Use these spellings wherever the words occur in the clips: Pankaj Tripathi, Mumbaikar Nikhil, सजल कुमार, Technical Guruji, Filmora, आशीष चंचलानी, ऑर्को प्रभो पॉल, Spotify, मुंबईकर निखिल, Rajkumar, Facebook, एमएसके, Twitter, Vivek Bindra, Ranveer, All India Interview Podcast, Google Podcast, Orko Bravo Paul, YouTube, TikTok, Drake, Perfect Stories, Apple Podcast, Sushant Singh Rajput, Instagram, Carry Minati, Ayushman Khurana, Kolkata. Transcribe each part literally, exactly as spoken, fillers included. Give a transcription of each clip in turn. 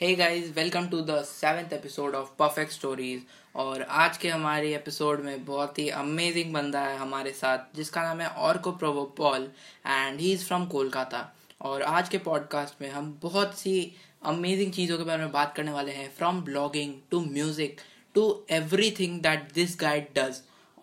Hey guys, welcome to the seventh episode of perfect stories. और आज के हमारे एपिसोड में बहुत ही अमेजिंग बंदा है हमारे साथ, जिसका नाम है ऑर्को प्रभो पॉल and he is from Kolkata. और आज के पॉडकास्ट में हम बहुत सी अमेजिंग चीज़ों के बारे में बात करने वाले हैं, from blogging to music to everything that this guy does.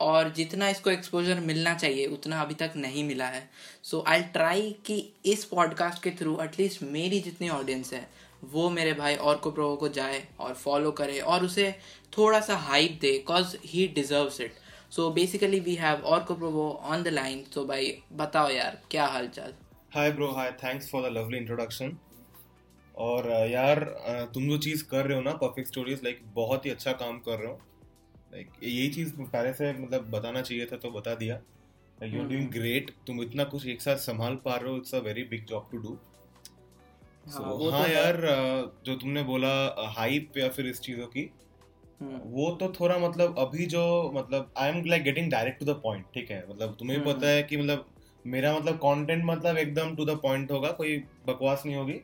और जितना इसको एक्सपोजर मिलना चाहिए उतना अभी तक नहीं मिला है। सो आई ट्राई कि इस पॉडकास्ट के थ्रू एटलीस्ट मेरी जितनी ऑडियंस है वो मेरे भाई ऑर्को प्रो को जाए और फॉलो करे और उसे थोड़ा सा हाइप दे, cause he deserves it. So basically we have Arko Pro on the line. So भाई बताओ यार, क्या हाल चाल? Hi bro, hi, thanks for the lovely introduction. और यार तुम जो चीज़ कर रहे हो ना परफेक्ट स्टोरीज, लाइक बहुत ही अच्छा काम कर रहे हो। लाइक यही चीज़ पहले से मतलब बताना चाहिए था तो बता दिया। यू आर डूइंग ग्रेट, तुम इतना कुछ एक साथ संभाल पा रहे हो, it's a very big job to do. So, हाँ, हाँ तो यार जो तुमने बोला हाइप या फिर इस चीजों की, वो तो थोड़ा मतलब अभी जो मतलब I am like getting direct to the point, ठीक है? मतलब तुम्हें पता है कि मतलब मेरा मतलब कंटेंट मतलब एकदम टू द पॉइंट होगा, कोई बकवास नहीं होगी,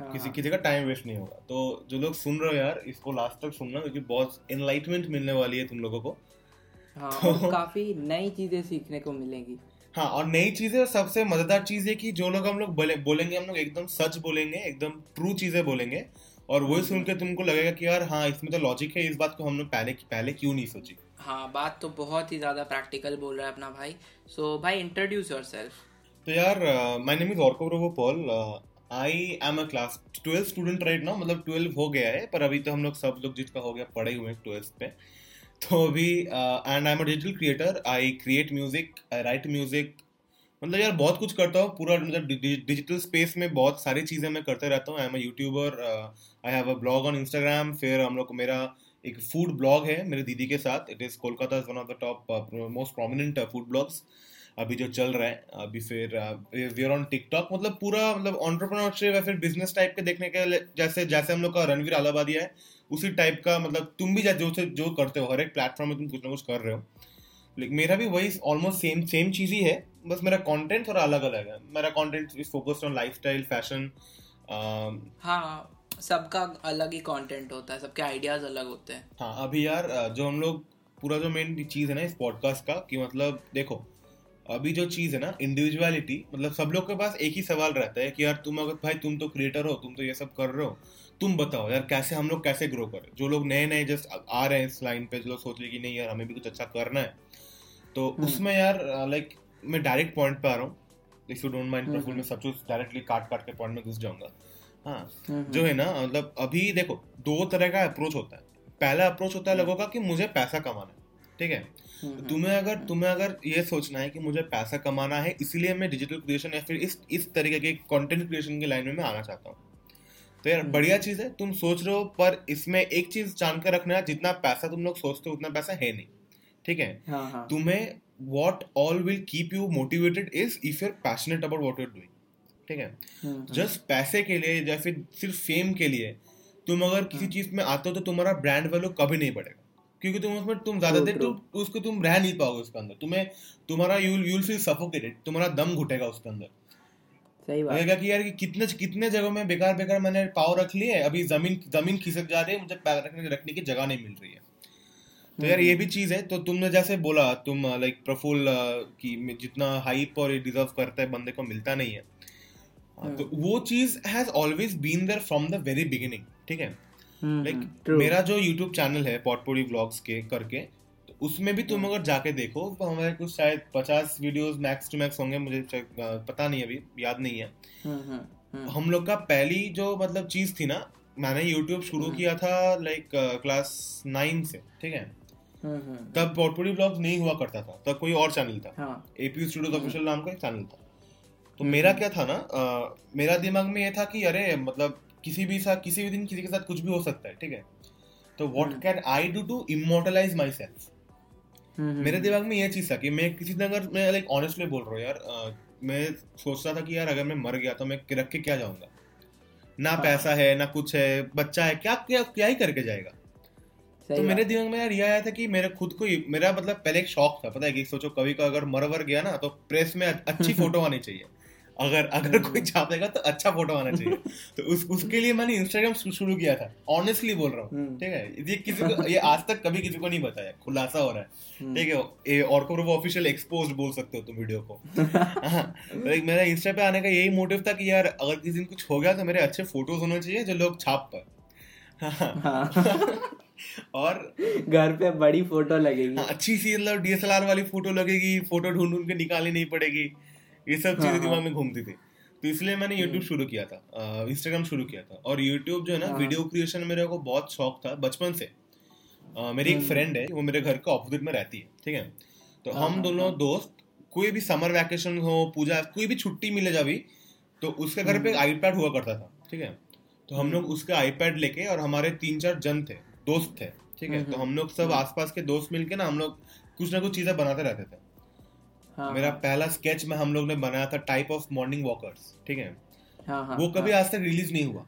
हाँ, किसी किसी का टाइम वेस्ट नहीं होगा। तो जो लोग सुन रहे हो यार, इसको लास्ट तक सुनना क्योंकि बहुत एनलाइटमेंट मिलने वाली है तुम लोगों को। हाँ, तो काफी नई चीजें सीखने को मिलेंगी। हाँ, और नई चीज़ें, और सबसे मज़ेदार चीज़ है कि जो लोग हम लोग बोलेंगे, हम लोग एकदम सच बोलेंगे, एकदम ट्रू चीज़ें बोलेंगे। और वही सुन के तुमको लगेगा कि यार हाँ, इसमें तो लॉजिक है, इस बात को हमने पहले पहले क्यों नहीं सोची। हाँ, बात तो बहुत ही ज़्यादा प्रैक्टिकल बोल रहा है अपना भाई। सो भाई इंट्रोड्यूस योरसेल्फ। तो यार my name is Arko Bravo Paul. I am a class twelfth student right now. मतलब ट्वेल्व हो गया है, पर अभी तो हम लोग सब लोग जिसका हो गया पढ़े हुए हैं ट्वेल्थ पे। तो अभी and I am a digital creator. I create music, I write music, मतलब यार बहुत कुछ करता हूँ पूरा। मतलब डिजिटल स्पेस में बहुत सारी चीज़ें मैं करते रहता हूँ। I am a YouTuber, I have a blog on Instagram. फिर हम लोग को मेरा एक फूड ब्लॉग है मेरी दीदी के साथ। It is Kolkata is one of the top most prominent food blogs अभी जो चल रहा है अभी। फिर वी आर ऑन टिकटॉक। मतलब पूरा मतलब एंटरप्रेन्योरशिप या फिर बिजनेस टाइप के देखने के जैसे जैसे हम लोग का रणवीर आलाबादिया है उसी टाइप का। मतलब तुम भी जो से जो करते हो, हर एक प्लेटफॉर्म में तुम कुछ ना कुछ कर रहे हो, लेकिन मेरा भी वही ऑलमोस्ट सेम सेम चीज़ ही है, बस मेरा कंटेंट थोड़ा अलग अलग है। मेरा content is focused on lifestyle, fashion. हाँ, सबका अलग ही कंटेंट होता है, सबके आइडियाज अलग होते हैं। हाँ, अभी यार जो हम लोग पूरा जो मेन चीज़ है ना इस पॉडकास्ट का, कि मतलब देखो अभी जो चीज़ है ना इंडिविजुअलिटी, मतलब सब लोग के पास एक ही सवाल रहता है कि यार तुम अगर भाई तुम तो क्रिएटर हो, तुम तो ये सब कर रहे हो, तुम बताओ यार कैसे हम लोग कैसे ग्रो करें। जो लोग नए नए जस्ट आ रहे हैं इस लाइन पे, जो लोग सोच रहे कि नहीं यार हमें भी कुछ अच्छा करना है, तो उसमें यार लाइक मैं डायरेक्ट पॉइंट पे आ रहा हूँ। If you don't mind Praful, मैं सब कुछ डायरेक्टली काट काट के पॉइंट में घुस जाऊँगा। हाँ, जो है ना मतलब अभी देखो दो तरह का अप्रोच होता है। पहला अप्रोच होता है लोगों का कि मुझे पैसा कमाना है, ठीक है? तुम्हें अगर तुम्हें अगर ये सोचना है कि मुझे पैसा कमाना है इसलिए मैं डिजिटल क्रिएशन या फिर इस इस तरीके के कंटेंट क्रिएशन की लाइन में मैं आना चाहता हूँ, तो यार बढ़िया चीज़ है, तुम सोच रहे हो। पर इसमें एक चीज़ जान कर रखना है, जितना पैसा तुम लोग सोचते हो उतना पैसा है नहीं, ठीक है? हाँ, हाँ. तुम्हें what all will keep you motivated is if you are passionate about what you're doing, ठीक है? जस्ट पैसे के लिए या फिर सिर्फ फेम के लिए तुम अगर किसी चीज़ में आते हो तो तुम्हारा ब्रांड वैल्यू कभी नहीं बढ़ेगा, क्योंकि तुम उसमें तुम ज़्यादा देर तो उसको तुम रह नहीं पाओगे उसके अंदर। तुम्हें तुम्हारा यू यूल फील सफोकेटेड, तुम्हारा दम घुटेगा उसके अंदर। सही बात है कि यार कि कितने कितने जगहों में बेकार बेकार मैंने पाव रख लिए, अभी जमीन जमीन खिसक जा रही है, मुझे पैर रखने रखने की जगह नहीं मिल रही है। तो यार ये भी चीज़ है। तो तुमने जैसे बोला तुम लाइक प्रफुल कि जितना हाइप और डिजर्व करता है बंदे को मिलता नहीं है, तो वो चीज़ has always been there from the very beginning, ठीक है? Like, True. मेरा जो यूट्यूब चैनल है पॉटपोरी व्लॉग्स के करके, तो उसमें भी तुम अगर जाके देखो तो हमारे कुछ शायद पचास वीडियोस मैक्स टू मैक्स होंगे, मुझे पता नहीं अभी याद नहीं है। हुँ, हुँ. हम लोग का पहली जो मतलब चीज़ थी ना, मैंने यूट्यूब शुरू किया था लाइक क्लास नाइन से, ठीक है? हुँ, हुँ. तब पॉटपोरी व्लॉग्स नहीं हुआ करता था, तब कोई और चैनल था, एपी स्टूडियोज ऑफिशियल नाम का एक चैनल था। तो मेरा क्या था ना, मेरा दिमाग में ये था कि अरे मतलब किसी भी साथ किसी भी दिन किसी के साथ कुछ भी हो सकता है, ठीक है? तो what can I do to immortalise myself. मेरे दिमाग में ये चीज़ था कि मैं किसी दिन अगर मैं लाइक ऑनेस्टली बोल रहा हूँ यार, आ, मैं सोच रहा था कि यार अगर मैं मर गया तो मैं रख के क्या जाऊँगा, ना हाँ. पैसा है ना कुछ है, बच्चा है, क्या क्या, क्या ही करके जाएगा। तो मेरे दिमाग में यार यह आया था कि मेरे खुद को मेरा मतलब पहले एक शौक था, पता है कि सोचो कभी का अगर मर वर गया ना तो प्रेस में अच्छी फोटो आनी चाहिए, अगर अगर कोई छापेगा तो अच्छा फोटो आना चाहिए तो उस, उसके लिए मैंने इंस्टाग्राम शुरू किया था, ऑनेस्टली बोल रहा हूँ, ठीक है। ये किसी को ये आज तक कभी किसी को नहीं बताया, खुलासा हो रहा है, ठीक है। ऑर्को ब्रावो ऑफिशियल एक्सपोज्ड बोल सकते हो तुम वीडियो को। तो मेरा इंस्टा पे आने का यही मोटिव था कि यार अगर किसी दिन कुछ हो गया तो मेरे अच्छे फोटोज होने चाहिए जो लोग छाप पाए और घर पे बड़ी फोटो लगेगी, अच्छी सी मतलब डीएसएलआर वाली फोटो लगेगी, फोटो ढूंढ ढूंढ के निकालनी नहीं पड़ेगी। ये सब चीजें दिमाग में घूमती थी, तो इसलिए मैंने यूट्यूब शुरू किया था, इंस्टाग्राम शुरू किया था। और यूट्यूब जो है ना, वीडियो क्रिएशन मेरे को बहुत शौक था बचपन से। आ, मेरी एक फ्रेंड है, वो मेरे घर के ऑपोजिट में रहती है, ठीक है। तो हम दोनों दोस्त कोई भी समर वैकेशन हो, पूजा, कोई भी छुट्टी मिले जावी, तो उसके घर पे आईपैड हुआ करता था, ठीक है। तो हम लोग उसके आईपैड लेके, और हमारे तीन चार जन थे, दोस्त थे, ठीक है। तो हम लोग सब आसपास के दोस्त मिलके ना, हम लोग कुछ ना कुछ चीजें बनाते रहते थे। हाँ, मेरा पहला स्केच में हम लोग ने बनाया था टाइप ऑफ मॉर्निंग वॉकर्स, ठीक है। हाँ, वो कभी हाँ, आज तक रिलीज नहीं हुआ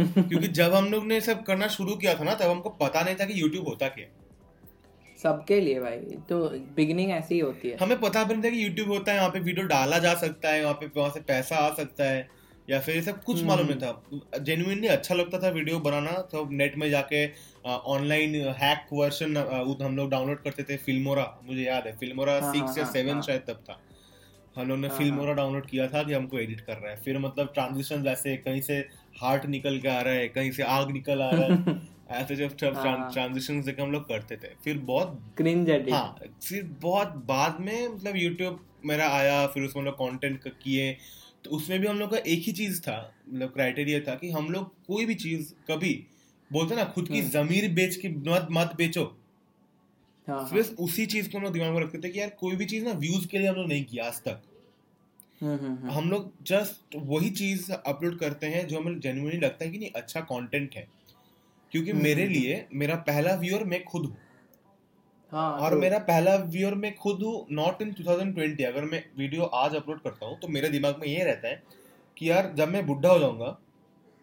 क्योंकि जब हम लोग ने सब करना शुरू किया था ना, तब हमको पता नहीं था कि यूट्यूब होता क्या है। सबके लिए भाई, तो बिगिनिंग ऐसी ही होती है। हमें पता भी नहीं था कि यूट्यूब होता है, यहाँ पे वीडियो डाला जा सकता है, यहाँ पे वहाँ से पैसा आ सकता है, या फिर ये सब कुछ मालूम नहीं था। जेन्युइनली अच्छा लगता था वीडियो बनाना, तो नेट में जाके ऑनलाइन हैक वर्जन हम लोग डाउनलोड करते थे। फिल्मोरा, मुझे याद है, फिल्मोरा सिक्स या सेवन शायद तब था, हम लोग ने फिल्मोरा डाउनलोड किया था कि हमको एडिट कर रहा है। फिर मतलब ट्रांजिशन ऐसे, कहीं से हार्ट निकल के आ रहा है, कहीं से आग निकल आ रहा है, ऐसे जब ट्रांजिशन देखे हम लोग करते थे। फिर बहुत क्रिंज एडिट, हाँ, फिर बहुत बाद में मतलब यूट्यूब मेरा आया, फिर उसमें हम लोग कॉन्टेंट किए, तो उसमें भी हम लोग का एक ही चीज था, मतलब क्राइटेरिया था कि हम लोग कोई भी चीज कभी बोलते ना, खुद की जमीर बेच के मत मत बेचो। सिर्फ उसी चीज को हम लोग दिमाग में रखते थे कि यार कोई भी चीज ना व्यूज के लिए हम लोग नहीं किया आज तक। हम लोग जस्ट वही चीज अपलोड करते हैं जो हमें जेन्युइनली लगता है कि नहीं अच्छा कंटेंट है, क्योंकि मेरे लिए मेरा पहला व्यूअर मैं खुद हूँ। हाँ, और मेरा पहला व्यूअर मैं खुद हूँ, नॉट इन ट्वेंटी ट्वेंटी। अगर मैं वीडियो आज अपलोड करता हूँ तो मेरे दिमाग में ये रहता है कि यार जब मैं बुढ़ा हो जाऊंगा,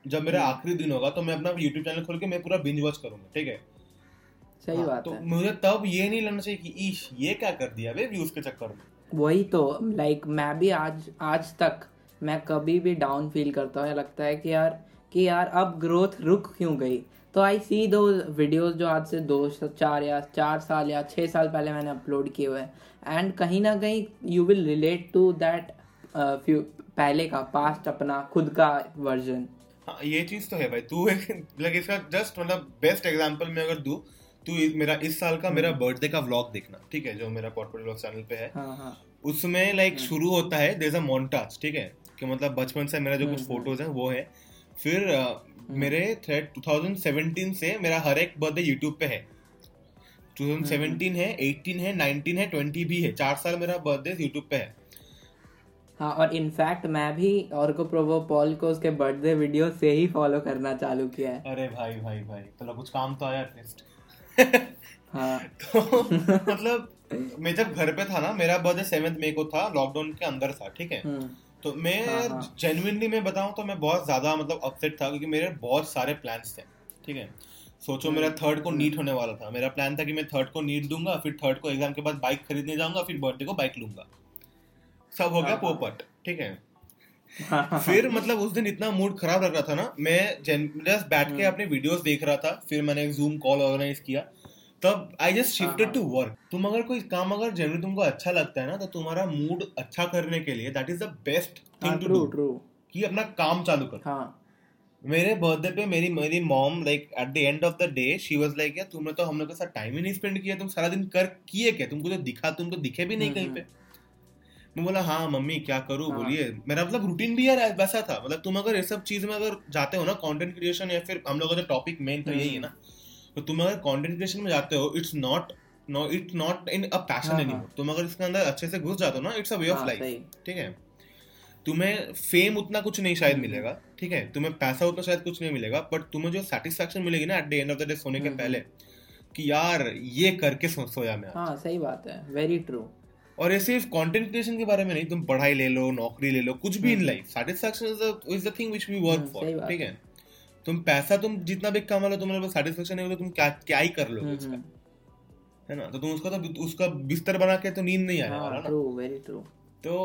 जब मेरा आखिरी दिन होगा, तो मैं अपना यूट्यूब चैनल खोल के मैं पूरा बिंज वॉच करूंगा, ठीक है। सही हाँ, बात तो है। मुझे तब ये नहीं लगना चाहिए कि ईश ये क्या कर दिया बे व्यूज के चक्कर में। वही तो, लाइक मैं भी आज आज तक मैं कभी भी डाउन फील करता हूँ, लगता है कि यार कि यार अब ग्रोथ रुक क्यों गई। तो आई सी दो वीडियोस जो आज से दो चार या चार साल या छः साल पहले मैंने अपलोड किए हुए हैं, एंड कहीं ना कहीं you will relate to that few पहले का पास्ट अपना खुद का वर्जन। हाँ, ये चीज़ तो है भाई। तू एक लाइक इसका जस्ट मतलब बेस्ट एग्जांपल मैं अगर दूँ, तू मेरा इस साल का मेरा बर्थडे का व्लॉग देखना, ठीक है, जो मेरा पॉडकास्ट व्लॉग चैनल पे है। हाँ, हाँ, उसमें लाइक शुरू होता है देयर इज अ मोन्टाज, ठीक है, कि मतलब बचपन से मेरा जो कुछ फोटोज हैं वो है। फिर मेरे थ्रेड ट्वेंटी सेवनटीन से मेरा हर एक बर्थडे यूट्यूब पे है। ट्वेंटी सेवनटीन है, अठारह है, उन्नीस है, बीस भी है, चार साल मेरा बर्थडे यूट्यूब पे है। हाँ, और इनफैक्ट मैं भी ऑर्को प्रोवो पॉल को उसके बर्थडे वीडियो से ही फॉलो करना चालू किया है। अरे भाई भाई भाई, तो कुछ काम तो आया एटलीस्ट। हाँ तो मतलब मैं जब घर पे था ना, मेरा बर्थडे सेवन्थ मई को था, लॉकडाउन के अंदर था, ठीक है। तो मैं जेन्युइनली मैं बताऊं तो मैं बहुत ज़्यादा मतलब अपसेट था, क्योंकि मेरे बहुत सारे प्लान्स थे, ठीक है। सोचो मेरा थर्ड को नीट होने वाला था, मेरा प्लान था कि मैं थर्ड को नीट दूंगा, फिर थर्ड को एग्जाम के बाद बाइक खरीदने जाऊंगा, फिर बर्थडे को बाइक लूंगा, सब हो गया पोपट, ठीक है। फिर मतलब उस दिन इतना मूड खराब लग रहा था ना, मैं जस्ट बैठ के अपने वीडियोज देख रहा था। फिर मैंने एक जूम कॉल ऑर्गेनाइज किया, तब I just shifted to work. तुम अगर कोई काम अगर जनरली तुमको अच्छा लगता है ना, तो तुम्हारा मूड अच्छा करने के लिए that is the best thing to do कि अपना काम चालू कर। हाँ, मेरे बर्थडे पे मेरी मेरी mom like at the end of the day she was like यार तुमने तो हम लोग के साथ टाइम ही नहीं स्पेंड किया, तुम सारा दिन कर किए क्या, तुमको तो दिखा तुमको दिखे भी नहीं कहीं पे। मैं बोला हाँ मम्मी क्या करूँ बोलिए, मेरा मतलब रूटीन भी यार वैसा था। मतलब तुम अगर ये सब चीज में अगर जाते हो ना, कंटेंट क्रिएशन या फिर हम लोगों का टॉपिक मेन तो यही है ना, तो तुम अगर कंटेंट क्रिएशन में जाते हो it's not no it's not in a passion anymore. तुम अगर इसके अंदर अच्छे से घुस जाते हो ना, it's a way of life, ठीक है। तुम्हें फेम उतना कुछ नहीं शायद मिलेगा, ठीक है, तुम्हें पैसा उतना शायद कुछ नहीं मिलेगा, बट तुम्हें जो सेटिस्फैक्शन मिलेगी ना at the end of the day सोने के पहले कि यार ये करके सोया मैं। हाँ, सही बात है, वेरी ट्रू। और ये सिर्फ कंटेंट क्रिएशन के बारे में नहीं, तुम पढ़ाई ले लो, नौकरी ले लो, कुछ भी in life satisfaction is the thing which we work for, ठीक है। तुम पैसा तुम जितना भी कमा लो, तुम्हारे पास सेटिस्फेक्शन नहीं हो तो तुम क्या क्या ही कर लोगे इसका, है ना। तो तुम उसका तो उसका बिस्तर बना के तो नींद नहीं आने वाला ना। True, very true. तो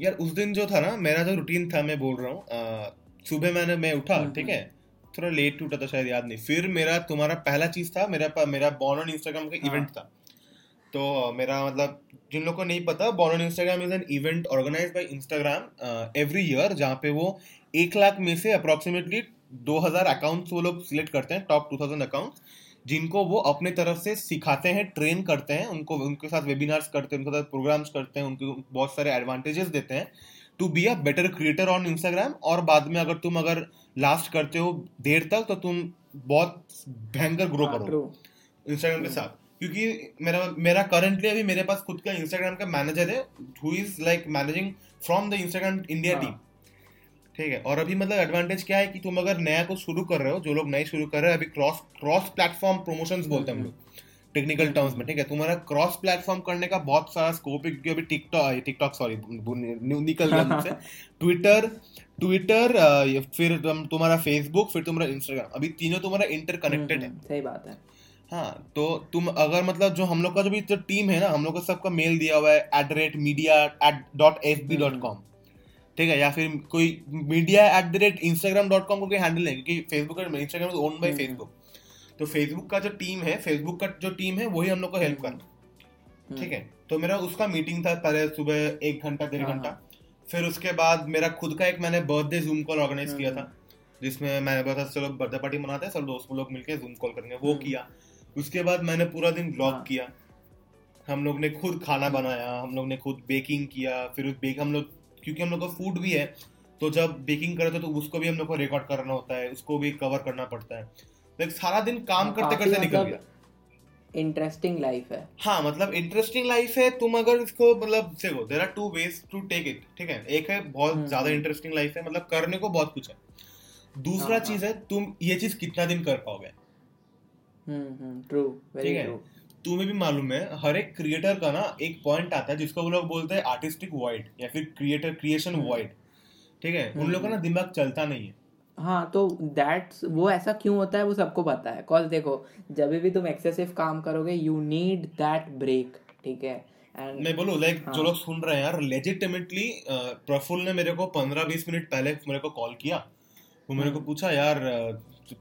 यार उस दिन जो था ना मेरा जो रूटीन था, मैं बोल रहा हूँ, सुबह मैंने मैं उठा, ठीक है, थोड़ा लेट उठा था शायद, याद नहीं। फिर मेरा तुम्हारा पहला चीज़ था, मेरा मेरा बॉर्न ऑन इंस्टाग्राम का इवेंट था। तो मेरा मतलब जिन लोगों को नहीं पता, born on Instagram is an event organise by Instagram every year, जहाँ पे वो एक लाख में से अप्रॉक्सीमेटली दो हज़ार अकाउंट्स वो लोग सिलेक्ट करते हैं, टॉप टू थाउजेंड अकाउंट्स, जिनको वो अपने तरफ से सिखाते हैं, ट्रेन करते हैं, उनको उनके साथ वेबिनार्स करते हैं, उनके साथ प्रोग्राम्स करते हैं, उनको बहुत सारे एडवांटेजेस देते हैं to be a better creator on Instagram. और बाद में अगर तुम अगर लास्ट करते हो देर तक तो तुम बहुत भयंकर ग्रो करो इंस्टाग्राम के साथ। क्योंकि मेरा मेरा करंटली अभी मेरे पास खुद का इंस्टाग्राम का मैनेजर है, who is like managing from the Instagram India team, ठीक है। और अभी मतलब एडवांटेज क्या है कि तुम अगर नया को शुरू कर रहे हो, जो लोग नए शुरू कर रहे हैं अभी, क्रॉस क्रॉस प्लेटफॉर्म प्रमोशंस बोलते हैं हम लोग टेक्निकल टर्म्स में, ठीक है। तुम्हारा क्रॉस प्लेटफॉर्म करने का बहुत सारा स्कोप है, क्योंकि अभी टिकटॉक टिकटॉक सॉरी निकल गया मुझसे ट्विटर ट्विटर फिर तुम्हारा फेसबुक, फिर तुम्हारा इंस्टाग्राम, अभी तीनों तुम्हारा इंटरकनेक्टेड है। सही बात है। हाँ, तो तुम अगर मतलब जो हम लोग का जो भी जो टीम है ना, हम लोग को सबका मेल दिया हुआ है at the rate media at dot F B dot com, ठीक है, या फिर कोई media at the rate Instagram dot com कोई हैंडल नहीं, क्योंकि फेसबुक और Instagram is owned by Facebook. तो फेसबुक का जो टीम है फेसबुक का जो टीम है वही हम लोग को हेल्प करना, ठीक है। तो मेरा उसका मीटिंग था पहले सुबह एक घंटा डेढ़ घंटा। फिर उसके बाद मेरा खुद का एक मैंने बर्थडे जूम कॉल ऑर्गेनाइज किया था, जिसमें मैंने बोला था चलो बर्थडे पार्टी मनाते हैं, सब दोस्तों लोग मिलकर जूम कॉल करेंगे, वो किया। उसके बाद मैंने पूरा दिन ब्लॉग किया, हम लोग ने खुद खाना बनाया, हम लोग ने खुद बेकिंग किया। फिर बेक हम लोग क्योंकि हम लोग का फूड भी है, तो जब बेकिंग करते तो उसको भी हम लोग को रिकॉर्ड करना होता है, उसको भी कवर करना पड़ता है। तो सारा दिन काम करते करते निकल गया। इंटरेस्टिंग लाइफ है। हाँ, मतलब इंटरेस्टिंग लाइफ है। तुम अगर इसको मतलब देखो, there are two ways to take it, ठीक है। एक है बहुत ज्यादा इंटरेस्टिंग लाइफ है, मतलब करने को बहुत कुछ है। दूसरा चीज है तुम ये चीज कितना दिन कर पाओगे। Hmm, true, very true. तुम्हें भी मालूम है हर एक क्रिएटर का ना एक पॉइंट आता है जिसको वो लोग बोलते हैं आर्टिस्टिक वॉइड या फिर क्रिएटर क्रिएशन वॉइड, ठीक है। उन लोगों का ना दिमाग चलता नहीं है। हाँ, तो दैट्स वो ऐसा क्यों होता है वो सबको पता है। कॉज देखो, जब भी तुम एक्सेसिव काम करोगे यू नीड दैट ब्रेक, ठीक है। एंड मैं बोलूँ लाइक like, हाँ. जो लोग सुन रहे हैं यार, लेजिटिमेटली प्रफुल ने मेरे को पंद्रह बीस मिनट पहले मेरे को कॉल किया, वो मेरे को पूछा यार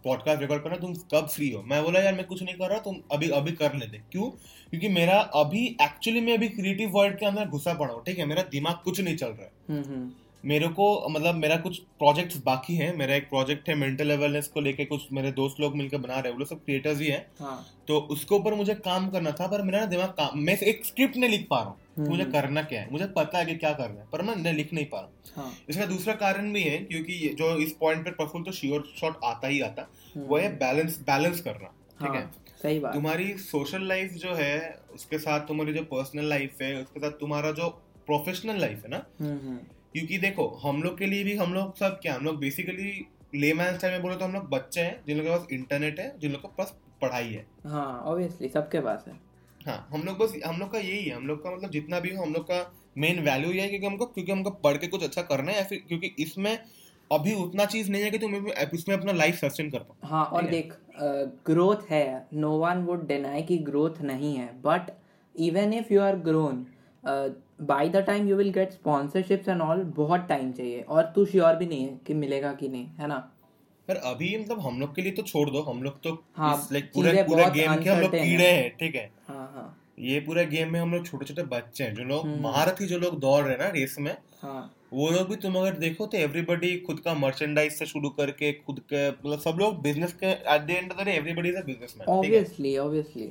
पॉडकास्ट रिकॉर्ड करना तुम कब फ्री हो। मैं बोला यार मैं कुछ नहीं कर रहा, तुम अभी अभी कर लेते। क्यों? क्योंकि मेरा अभी एक्चुअली मैं अभी क्रिएटिव वर्ल्ड के अंदर घुसा पड़ा हूँ, ठीक है। मेरा दिमाग कुछ नहीं चल रहा है, मेरे को मतलब मेरा कुछ प्रोजेक्ट्स बाकी हैं। मेरा एक प्रोजेक्ट है मेंटल अवेयरनेस को लेके, कुछ मेरे दोस्त लोग मिलकर बना रहे हैं, वो लोग सब क्रिएटर्स ही हैं। हाँ. तो उसके ऊपर मुझे काम करना था, पर मेरा दिमाग काम मैं एक स्क्रिप्ट नहीं लिख पा रहा हूँ। मुझे करना क्या है, मुझे पता है कि क्या करना है, पर मैं लिख नहीं पा रहा हूँ। हाँ. इसका दूसरा कारण भी है, क्योंकि जो इस पॉइंट पर प्रफुल तो श्योर शॉट आता ही आता, वो है बैलेंस बैलेंस करना, ठीक है। सही बात। तुम्हारी सोशल लाइफ जो है उसके साथ तुम्हारी जो पर्सनल लाइफ है, उसके साथ तुम्हारा जो प्रोफेशनल लाइफ है ना, क्योंकि देखो हम लोग के लिए भी हम लोग सब क्या हम लोग बेसिकली लेमैन स्टाइल में बोले तो हम लोग बच्चे हैं जिन लोगों के पास इंटरनेट है, जिन लोगों के पास पढ़ाई है। हाँ, ऑब्वियसली सबके पास है। हाँ, हम लोग बस हम लोग का यही है, हम लोग का मतलब जितना भी हो हम लोग का मेन वैल्यू ये है क्योंकि हमको क्योंकि हमको पढ़ के कुछ अच्छा करना है, या फिर क्योंकि इसमें अभी उतना चीज नहीं है कि तुम इसमें अपना लाइफ सस्टेन कर पाओ। हाँ, और देख ग्रोथ है, नो वन वुड डिनाई कि ग्रोथ नहीं है, but even if you are grown by the time you will get sponsorships and all बहुत टाइम चाहिए, और तू श्योर भी नहीं है कि मिलेगा कि नहीं, है ना। पर अभी मतलब हम लोग के लिए तो छोड़ दो, हम लोग तो हाँ, लाइक पूरे पूरे गेम के हम लोग कीड़े हैं, ठीक है। हाँ हाँ, ये पूरा गेम में हम लोग छोटे छोटे बच्चे हैं, जो लोग महारथी जो लोग दौड़ रहे हैं ना रेस में। हाँ, वो लोग भी तुम अगर देखो तो एवरीबडी खुद का मर्चेंडाइज से शुरू करके खुद के मतलब सब लोग बिजनेस के at the end of the day everybody is a businessman, obviously obviously.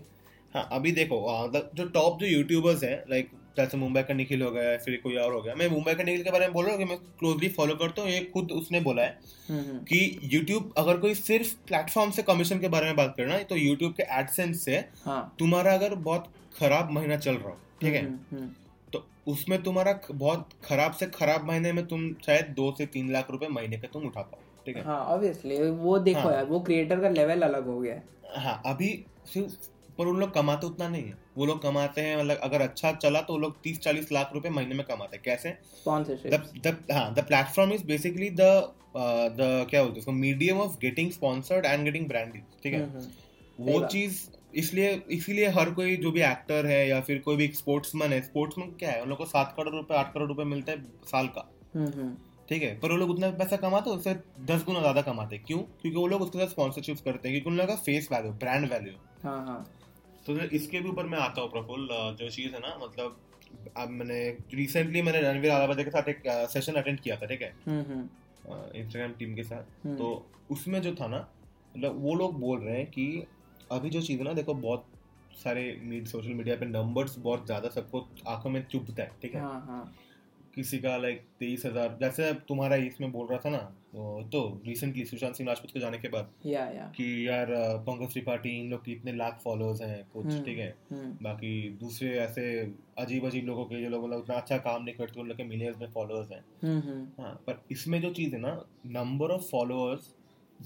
हाँ, अभी देखो मतलब जो टॉप जो यूट्यूबर्स हैं लाइक जैसे मुंबईकर निखिल हो गया, फिर कोई और हो गया। मैं मुंबईकर निखिल के बारे में बोल रहा हूँ कि मैं क्लोजली फॉलो करता हूँ, ये खुद उसने बोला है कि यूट्यूब अगर कोई सिर्फ प्लेटफॉर्म से कमीशन के बारे में बात करना है तो यूट्यूब के एडसेंस से तुम्हारा अगर बहुत खराब महीना चल रहा हो, ठीक है, तो उसमें तुम्हारा बहुत खराब से खराब महीने में तुम शायद दो से तीन लाख रुपए महीने का तुम उठा पाओ, ठीक है। हाँ, ऑब्वियसली वो देखो यार वो क्रिएटर का लेवल अलग हो गया है। हाँ, अभी सिर्फ पर उन लोग कमाते उतना नहीं है, वो लोग कमाते हैं मतलब अगर अच्छा चला तो वो लोग तीस चालीस लाख रुपए महीने में कमाते हैं। कैसे? स्पॉन्सरशिप। हाँ, the platform is basically the the क्या बोलते हैं उसको medium of getting sponsored and getting branded, ठीक है। वो चीज इसलिए इसीलिए हर कोई जो भी एक्टर है या फिर कोई भी स्पोर्ट्समैन है, स्पोर्ट्समैन क्या है, उन लोग को सात करोड़ रुपए आठ करोड़ रुपए मिलता है साल का, ठीक है, पर वो लोग उतना पैसा कमाते हैं उससे दस गुना ज्यादा कमाते हैं। क्यों? क्योंकि वो लोग उसके साथ स्पॉन्सरशिप करते हैं, क्योंकि उन लोग का फेस वैल्यू, ब्रांड वैल्यू। हाँ हाँ, तो इसके भी ऊपर मैं आता हूँ प्रफुल, जो चीज़ है ना, मतलब अब मैंने रिसेंटली मैंने रणवीर आलाबाजा के साथ एक सेशन अटेंड किया था, ठीक है, इंस्टाग्राम टीम के साथ। तो उसमें जो था ना, मतलब वो लोग बोल रहे हैं कि अभी जो चीज़ है ना, देखो बहुत सारे सोशल मीडिया पे नंबर्स बहुत ज़्यादा सबको आंखों में चुभता है, ठीक है, किसी का लाइक तेईस हज़ार, जैसे तुम्हारा इसमें बोल रहा था ना तो रिसेंटली सुशांत सिंह राजपूत के जाने के बाद yeah, yeah. कि यार पंकज त्रिपाठी इन लोग की इतने लाख फॉलोअर्स हैं कुछ, ठीक है, बाकी दूसरे ऐसे अजीब अजीब लोगों के जो लोग मतलब उतना अच्छा काम नहीं करते, उन लोग के मिलियंस में फॉलोअर्स हैं। हाँ, पर इसमें जो चीज़ है ना, number of followers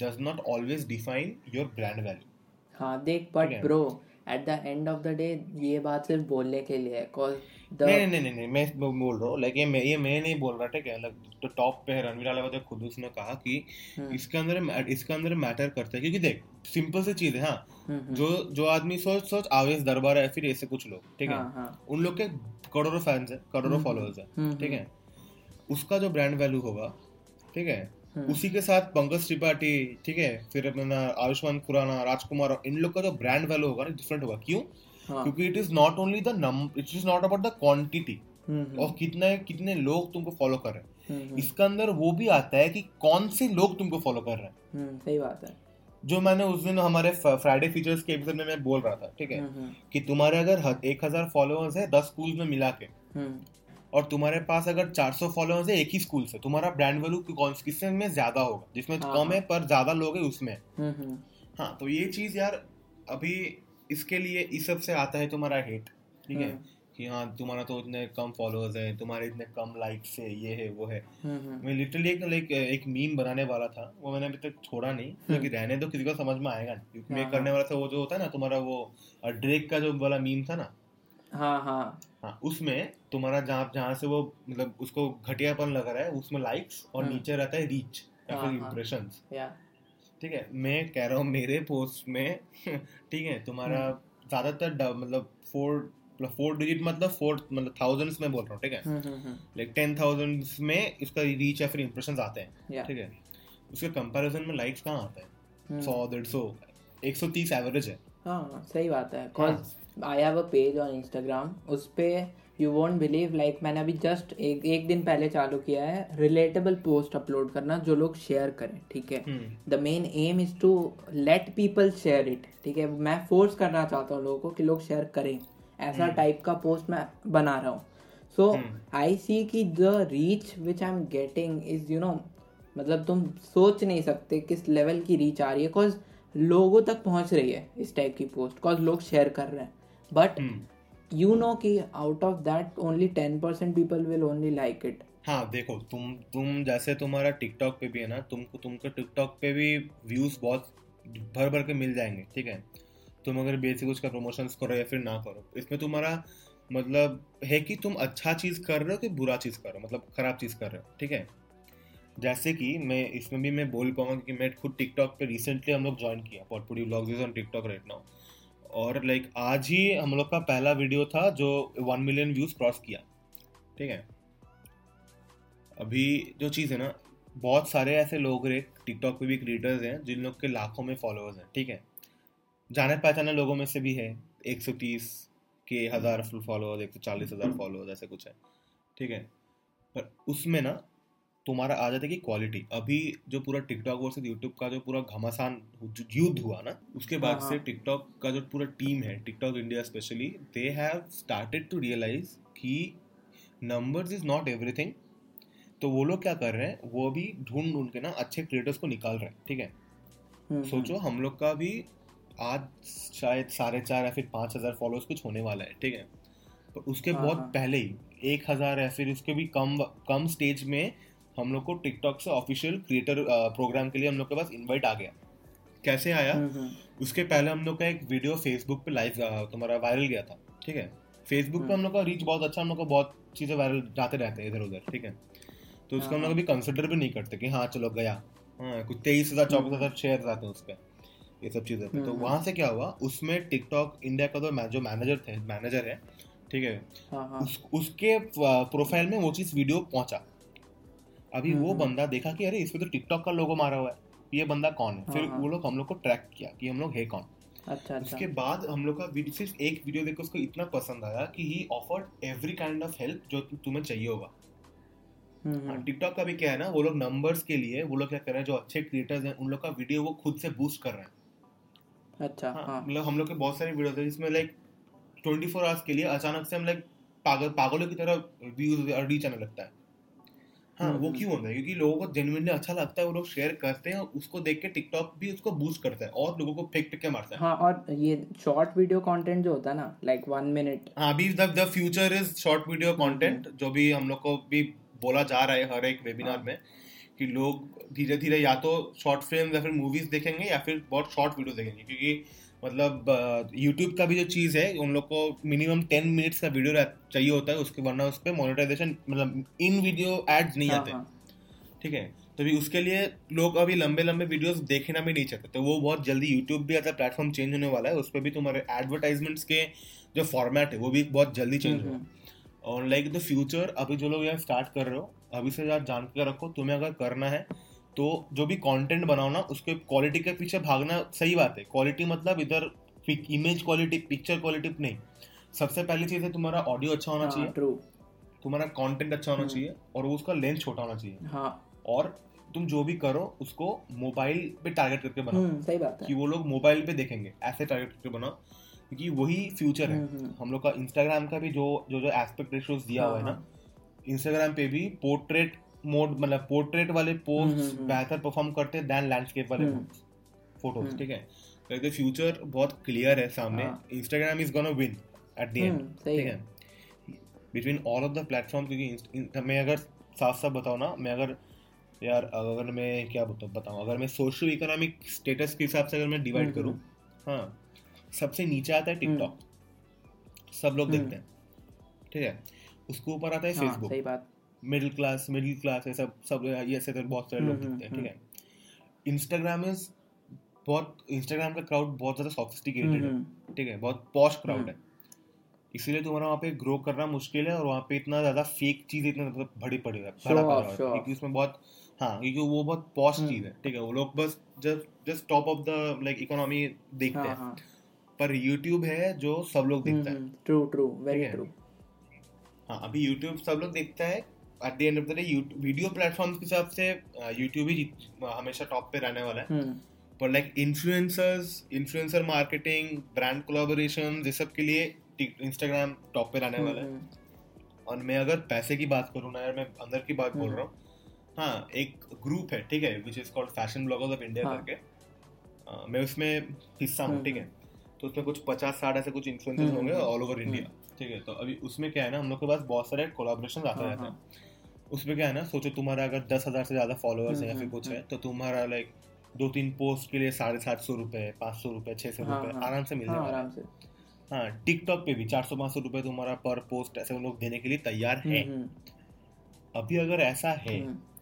does not always define your brand value. हाँ देख, but bro at the end of the day ये बात सिर्फ बोलने के लिए है, कॉज नहीं नहीं नहीं मैं बोल रहा हूँ, लाइक ये मैं ये मैं नहीं बोल रहा, ठीक है, तो टॉप पे है रणवीर आलावाजा खुद, उसने कहा कि इसके अंदर इसके अंदर मैटर करता है, क्योंकि देख सिंपल सी चीज है। हाँ, जो जो आदमी सोच सोच आवेश दरबार है, फिर ऐसे कुछ लोग, ठीक है, उन लोग के करोड़ों फैंस है, करोड़ों फॉलोअर्स है, ठीक है, उसका जो ब्रांड वैल्यू होगा, ठीक है, उसी के साथ पंकज त्रिपाठी, ठीक है, फिर अपना आयुष्मान खुराना, राजकुमार, इन लोग का जो ब्रांड वैल्यू होगा डिफरेंट होगा। क्यों? क्योंकि it is not only the number, it is not about the quantity और कितने कितने लोग तुमको फॉलो कर रहे हैं, इसके अंदर वो भी आता है कि कौन से लोग तुमको फॉलो कर रहे हैं। सही बात है, जो मैंने उस दिन हमारे फ्राइडे फीचर्स के एपिसोड में मैं बोल रहा था, ठीक है, कि तुम्हारे अगर एक हजार फॉलोअर्स है दस स्कूल में मिला के, और तुम्हारे पास अगर चार सौ फॉलोअर्स है एक ही स्कूल से, तुम्हारा ब्रांड वैल्यू कौन किसमें में ज्यादा होगा, जिसमें कम है पर ज्यादा लोग है उसमें। हाँ, तो ये चीज यार अभी इसके लिए इस सब से आता है तुम्हारा हेट, ठीक है, कि हाँ तुम्हारा तो इतने कम फॉलोअर्स है, तुम्हारे इतने कम लाइक्स है, ये है वो है। मैं लिटरली एक लाइक एक मीम बनाने वाला था, वो मैंने अभी तक छोड़ा नहीं क्योंकि रहने दो, किसी को समझ में आएगा नहीं, क्योंकि मैं करने वाला था। वो जो होता है ना तुम्हारा वो ड्रेक का जो वाला मीम था ना, हाँ हाँ हाँ, उसमें तुम्हारा जहाँ जहाँ से वो मतलब उसको घटियापन लग रहा है, उसमें लाइक्स और नीचे रहता है रीच या फिर इम्प्रेशंस, ठीक है। मैं कह रहा हूँ मेरे पोस्ट में, ठीक है, तुम्हारा ज्यादातर मतलब फोर फोर डिजिट मतलब फोर मतलब थाउजेंड्स में बोल रहा हूँ, ठीक है, लाइक टेन थाउजेंड्स में इसका रीच या फिर इम्प्रेशंस आते हैं, ठीक है, उसके कंपैरिजन में लाइक्स कहाँ आते हैं, सौ डेढ़ सौ एक सौ तीस एवरेज है। हाँ सही बात है, because I have a page on Instagram, उस पे यू वोंट बिलीव, लाइक मैंने अभी जस्ट एक एक दिन पहले चालू किया है, रिलेटेबल पोस्ट अपलोड करना जो लोग शेयर करें, ठीक है, the main aim is to let people share it, ठीक है, मैं फोर्स करना चाहता हूँ लोगों को कि लोग शेयर करें, ऐसा टाइप का पोस्ट मैं बना रहा हूँ। सो आई सी कि the reach which I am getting is you know, मतलब तुम सोच नहीं सकते किस लेवल की रीच आ रही है, बिकॉज लोगों तक पहुँच रही है इस टाइप की पोस्ट, बिकॉज लोग शेयर कर रहे हैं। बट यू नो कि out of that only ten percent people will only like it. हाँ देखो, तुम तुम जैसे तुम्हारा टिकटॉक पे भी है ना, तुमको तुमको टिकटॉक पे भी व्यूज बहुत भर भर के मिल जाएंगे, ठीक है, तुम अगर बेसिक उसका प्रमोशंस करो या फिर ना करो, इसमें तुम्हारा मतलब है कि तुम अच्छा चीज़ कर रहे हो कि बुरा चीज़ कर रहे हो, मतलब खराब चीज़ कर रहे हो, ठीक है। जैसे कि मैं इसमें भी मैं बोल पाऊंगा कि मैं खुद टिकटॉक पे रिसेंटली हम लोग ज्वाइन किया, potpourri vlogs on TikTok right now, और लाइक आज ही हम लोग का पहला वीडियो था जो वन मिलियन व्यूज क्रॉस किया, ठीक है। अभी जो चीज़ है ना, बहुत सारे ऐसे लोग रहे टिकटॉक पे भी क्रिएटर्स हैं जिन लोग के लाखों में फॉलोअर्स हैं, ठीक है, जाने पहचाने लोगों में से भी है, एक सौ तीस के हज़ार फॉलोअर्स, एक सौ चालीस हज़ार फॉलोअर्स, ऐसे कुछ है, ठीक है, पर उसमें ना तुम्हारा आ जाता है कि क्वालिटी। अभी जो पूरा टिकटॉक वर्सेस यूट्यूब का जो पूरा घमासान युद्ध हुआ ना, उसके बाद से टिकटॉक का जो पूरा टीम है, TikTok India specially, they have started to realise कि नंबर्स इज नॉट एवरीथिंग। तो वो लोग क्या कर रहे हैं, वो भी ढूंढ ढूंढ के ना अच्छे क्रिएटर्स को निकाल रहे हैं, ठीक है। सोचो हम लोग का भी आज शायद साढ़े चार या फिर पाँच हज़ार फॉलोअर्स कुछ होने वाला है, ठीक है, पर उसके बहुत पहले ही एक हज़ार या फिर उसके भी कम कम स्टेज में हम लोग को टिकटॉक से ऑफिशियल क्रिएटर प्रोग्राम के लिए हम लोग के पास इनवाइट आ गया। कैसे आया? उसके पहले हम लोग का एक वीडियो फेसबुक पे लाइव तुम्हारा वायरल गया था, ठीक है, फेसबुक पे हम लोग का रीच बहुत अच्छा, हम लोग को बहुत चीज़ें वायरल जाते रहते हैं इधर उधर, ठीक है, तो उसको हम लोग अभी कंसिडर भी नहीं करते कि हाँ चलो गया, हाँ कुछ तेईस हज़ार चौबीस हज़ार शेयर जाते हैं उस पर, ये सब चीज़ें पे। तो वहाँ से क्या हुआ, उसमें टिकटॉक इंडिया का तो जो मैनेजर थे मैनेजर है ठीक है उस, उसके प्रोफाइल में वो चीज़ वीडियो पहुँचा। अभी वो बंदा देखा कि अरे इसमें तो टिकटॉक का लोगो मारा हुआ है, ये बंदा कौन है। फिर वो लोग हम लोग को ट्रैक किया कि हम लोग है कौन। अच्छा, उसके अच्छा। बाद हम लोग का सिर्फ एक वीडियो देखकर उसको इतना पसंद आया कि he offered every kind of help जो तुम्हें चाहिए होगा। टिकटॉक का भी क्या है ना, वो लोग नंबर्स के लिए वो लोग क्या कर रहे हैं, जो अच्छे क्रिएटर्स हैं उन लोग का वीडियो वो खुद से बूस्ट कर रहे हैं। अच्छा हाँ, हाँ। मतलब हम लोग के बहुत सारे वीडियोज है जिसमें लाइक ट्वेंटी फोर आवर्स के लिए अचानक से हम लाइक पागल पागलों की तरह व्यूज और रीच आने लगता है। हाँ वो क्यों होता है, क्योंकि लोगों को जेन्युइनली अच्छा लगता है, वो लोग शेयर करते हैं और उसको देख के टिकटॉक भी उसको बूस्ट करता है और लोगों को फेंक फेंक के मारता है। हाँ और ये शॉर्ट वीडियो कंटेंट जो होता है ना लाइक वन मिनट। हाँ अभी the future is short video content, जो भी हम लोग को भी बोला जा रहा है हर एक वेबिनार में कि लोग धीरे धीरे या तो शॉर्ट फिल्म या फिर मूवीज देखेंगे या फिर बहुत शॉर्ट वीडियो देखेंगे। क्योंकि मतलब यूट्यूब का भी जो चीज़ है उन लोग को मिनिमम टेन मिनट्स का वीडियो चाहिए होता है, उसके वरना उस पर मोनेटाइजेशन मतलब इन वीडियो एड्स नहीं आते ठीक है। तो भी उसके लिए लोग अभी लंबे लंबे वीडियोस देखना भी नहीं चाहते। तो वो बहुत जल्दी यूट्यूब भी ऐसा प्लेटफॉर्म चेंज होने वाला है, उस पर भी तुम्हारे एडवर्टाइजमेंट्स के जो फॉर्मेट है वो भी बहुत जल्दी चेंज होगा। और लाइक द फ्यूचर अभी जो लोग यहाँ स्टार्ट कर रहे हो अभी से आप जान कर रखो, तुम्हें अगर करना है तो जो भी कंटेंट बनाओ ना उसके क्वालिटी के पीछे भागना। सही बात है, क्वालिटी मतलब इधर इमेज क्वालिटी पिक्चर क्वालिटी नहीं, सबसे पहली चीज़ है तुम्हारा ऑडियो अच्छा होना हाँ, चाहिए ट्रू। तुम्हारा कंटेंट अच्छा होना चाहिए और उसका लेंस छोटा होना चाहिए। हाँ। और तुम जो भी करो उसको मोबाइल पे टारगेट करके बनाओ। सही बात है कि वो लोग मोबाइल पे देखेंगे ऐसे टारगेट करके बनाओ, क्योंकि वही फ्यूचर है। हम लोग का इंस्टाग्राम का भी जो जो जो एस्पेक्ट रेशियोज दिया हुआ है ना, इंस्टाग्राम पे भी पोर्ट्रेट मोड मतलब पोर्ट्रेट वाले पोस्ट बेहतर परफॉर्म करते हैं दैन लैंडस्केप वाले फोटोज ठीक है। तो फ्यूचर बहुत क्लियर है सामने, Instagram is gonna win at the end ठीक है between all of the platform. क्योंकि मैं अगर साफ साफ बताऊँ ना, मैं अगर यार अगर मैं क्या बताऊँ अगर मैं सोशो इकोनॉमिक स्टेटस के हिसाब से अगर मैं डिवाइड करूँ, हाँ सबसे नीचे आता है टिकटॉक, सब लोग देखते हैं ठीक है। उसके ऊपर आता है फेसबुक, सही बात, मिडिल क्लास मिडिल क्लास ये सब सब ये ऐसे बहुत सारे लोग दिखते हैं ठीक है। इंस्टाग्राम इज बहुत इंस्टाग्राम का क्राउड बहुत ज़्यादा सॉफिस्टिकेटेड है ठीक है, बहुत पॉश क्राउड है, इसीलिए तुम्हारा वहाँ पे ग्रो करना मुश्किल है और वहाँ पे इतना ज़्यादा फेक चीज़ इतना ज़्यादा भरी पड़ी है क्योंकि उसमें बहुत हाँ क्योंकि वो बहुत पॉश चीज़ है ठीक है। वो लोग बस just just top of the like economy देखते हैं, पर यूट्यूब है जो सब लोग देखता है। True true very true. हाँ अभी यूट्यूब सब लोग देखता है, at the end of the day video platforms के हिसाब से यूट्यूब ही हमेशा टॉप पे रहने वाला है। पर like influencers influencer marketing brand collaboration ये सब के लिए इंस्टाग्राम टॉप पे रहने वाला है। और मैं अगर पैसे की बात करूँ ना यार, मैं अंदर की बात बोल रहा हूँ। हाँ एक ग्रुप है ठीक है which is called fashion bloggers of India करके, मैं उसमें हिस्सा हूँ ठीक है। तो उसमें कुछ पचास साठ ऐसे कुछ इन्फ्लुएंसर्स होंगे ऑल ओवर इंडिया ठीक है। तो अभी उसमें क्या है ना, हम लोग के पास बहुत सारे कोलैबोरेशन आते रहते हैं। उसमें क्या है ना, सोचो तुम्हारा अगर दस हज़ार से ज़्यादा फॉलोअर्स है या फिर कुछ है तो तुम्हारा लाइक दो तीन पोस्ट के लिए साढ़े सात सौ रुपये पाँच सौ रुपये छः सौ रुपये आराम से मिल जाएगा आराम से। हाँ टिकटॉक पे भी चार सौ पाँच सौ रुपये तुम्हारा पर पोस्ट ऐसे वो लोग देने के लिए तैयार है। अभी अगर ऐसा है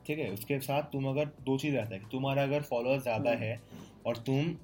ठीक है, उसके साथ तुम अगर दो चीज़ रहता है कि तुम्हारा अगर फॉलोअर्स ज़्यादा है और तुम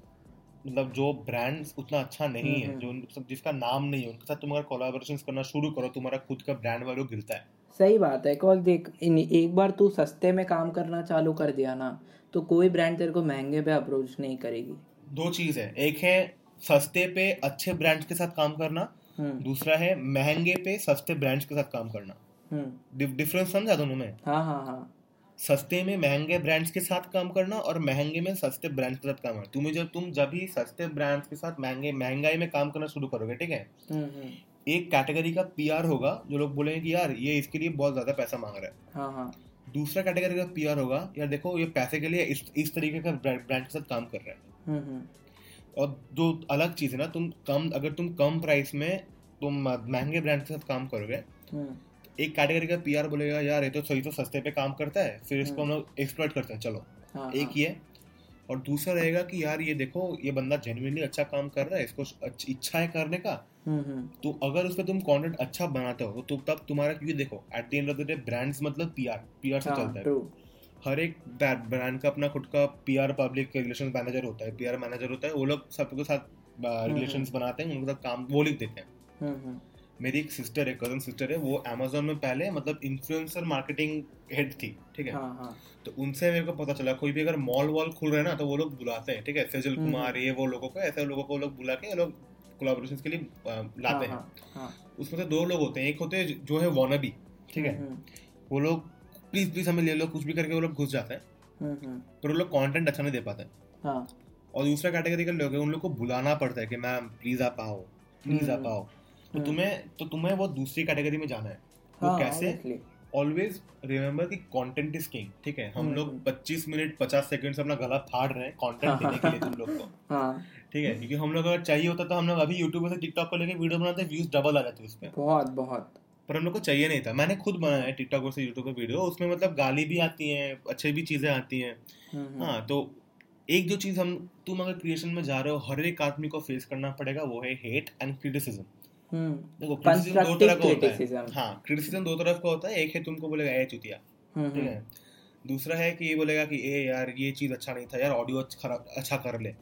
मतलब जो ब्रांड उतना अच्छा नहीं है जो जिसका नाम नहीं है उनके साथ तुम्हारा कोलैबोरेशन करना शुरू करो, तुम्हारा खुद का ब्रांड वैल्यू गिरता है। सही बात है। कॉल देख एक बार तू सस्ते में काम करना चालू कर दिया ना तो कोई ब्रांड तेरे को महंगे पे अप्रोच नहीं करेगी। दो चीज़ है, एक है सस्ते पे अच्छे ब्रांड्स के साथ काम करना, दूसरा है महंगे पे सस्ते ब्रांड्स के साथ काम करना। डिफरेंस समझा दोनों में? हाँ हाँ हाँ। सस्ते में महंगे ब्रांड्स के साथ काम करना और महंगे में सस्ते ब्रांड्स के साथ काम करना। तुम्हें जब तुम जब भी सस्ते ब्रांड्स के साथ महंगे महंगाई में काम करना शुरू करोगे ठीक है, एक कैटेगरी का पीआर होगा जो लोग बोलेंगे कि यार ये इसके लिए बहुत ज्यादा पैसा मांग रहा है। हाँ हाँ। दूसरा कैटेगरी का पीआर होगा यार देखो ये पैसे के लिए इस इस तरीके का ब्रांड के साथ काम कर रहा है। और जो अलग चीज़ है ना, तुम कम अगर तुम कम प्राइस में तुम महंगे ब्रांड के साथ काम करोगे, एक कैटेगरी का पीआर बोलेगा यार ये तो सही तो सस्ते पे काम करता है फिर इसको हम लोग एक्सप्लॉइट करते हैं चलो। हाँ, एक ये और दूसरा रहेगा कि यार ये देखो ये बंदा जेन्युइनली अच्छा काम कर रहा है, इसको इच्छा है करने का, तो अगर उस पर तुम कंटेंट अच्छा बनाते हो तो तब तुम्हारा क्योंकि देखो at the end of the day brands मतलब पीआर पीआर से चलता है। हर एक ब्रांड का अपना खुद का पीआर पब्लिक रिलेशन मैनेजर होता है, पीआर मैनेजर होता है, वो लोग सबके साथ रिलेशंस बनाते हैं, उनके साथ काम वो लिख देते हैं. मेरी एक सिस्टर है, कजन सिस्टर है, वो अमेजोन में पहले मतलब इन्फ्लुएंसर मार्केटिंग हेड थी, ठीक है. हाँ, हाँ. तो उनसे मेरे को पता चला कोई भी अगर मॉल वॉल खुल रहे ना तो वो लोग बुलाते हैं, ठीक है, सजल कुमार ये वो लोगों को, ऐसे लोगों को लोग बुला के लोग कोलैबोरेशन के लिए लाते हैं. उसमें से दो लोग होते हैं, एक होते हैं जो है वॉनबी, ठीक है, वो लोग प्लीज प्लीज हमें ले लो कुछ भी करके वो लोग घुस जाते हैं, पर वो लोग कंटेंट अच्छा नहीं दे पाते हैं. और दूसरा कैटेगरी के लोग हैं, उन लोग को बुलाना पड़ता है कि मैम प्लीज आप आओ, प्लीज आप आओ, तो तुम्हें तो तुम्हें वो दूसरी कैटेगरी में जाना है. वो कैसे? ऑलवेज रिमेम्बर कि कंटेंट इज किंग, ठीक है. हम लोग पच्चीस मिनट पचास सेकंड से अपना गला फाड़ रहे हैं कंटेंट देने के लिए तुम लोग को, ठीक है, क्योंकि हम लोग अगर चाहिए होता तो हम लोग अभी यूट्यूब से टिकटॉक पर लेके वीडियो बनाते, व्यूज डबल आ जाते उस पे, बहुत बहुत. पर हम लोग को चाहिए नहीं था. मैंने खुद बनाया है टिकटॉक और से यूट्यूब पर वीडियो, उसमें मतलब गाली भी आती है, अच्छी भी चीजें आती हैं. हाँ, तो एक जो चीज हम तुम अगर क्रिएशन में जा रहे हो हर एक आदमी को फेस करना पड़ेगा, वो है हेट एंड क्रिटिसिज्म. देखो क्रिटिसिज्म दो तरह का होता है. हाँ, क्रिटिसिज्म दो तरफ का होता है. एक है तुमको बोलेगा ए चुतिया, ठीक है, दूसरा है कि ये बोलेगा कि ए यार ये चीज अच्छा नहीं था यार, ऑडियो अच्छा कर ले.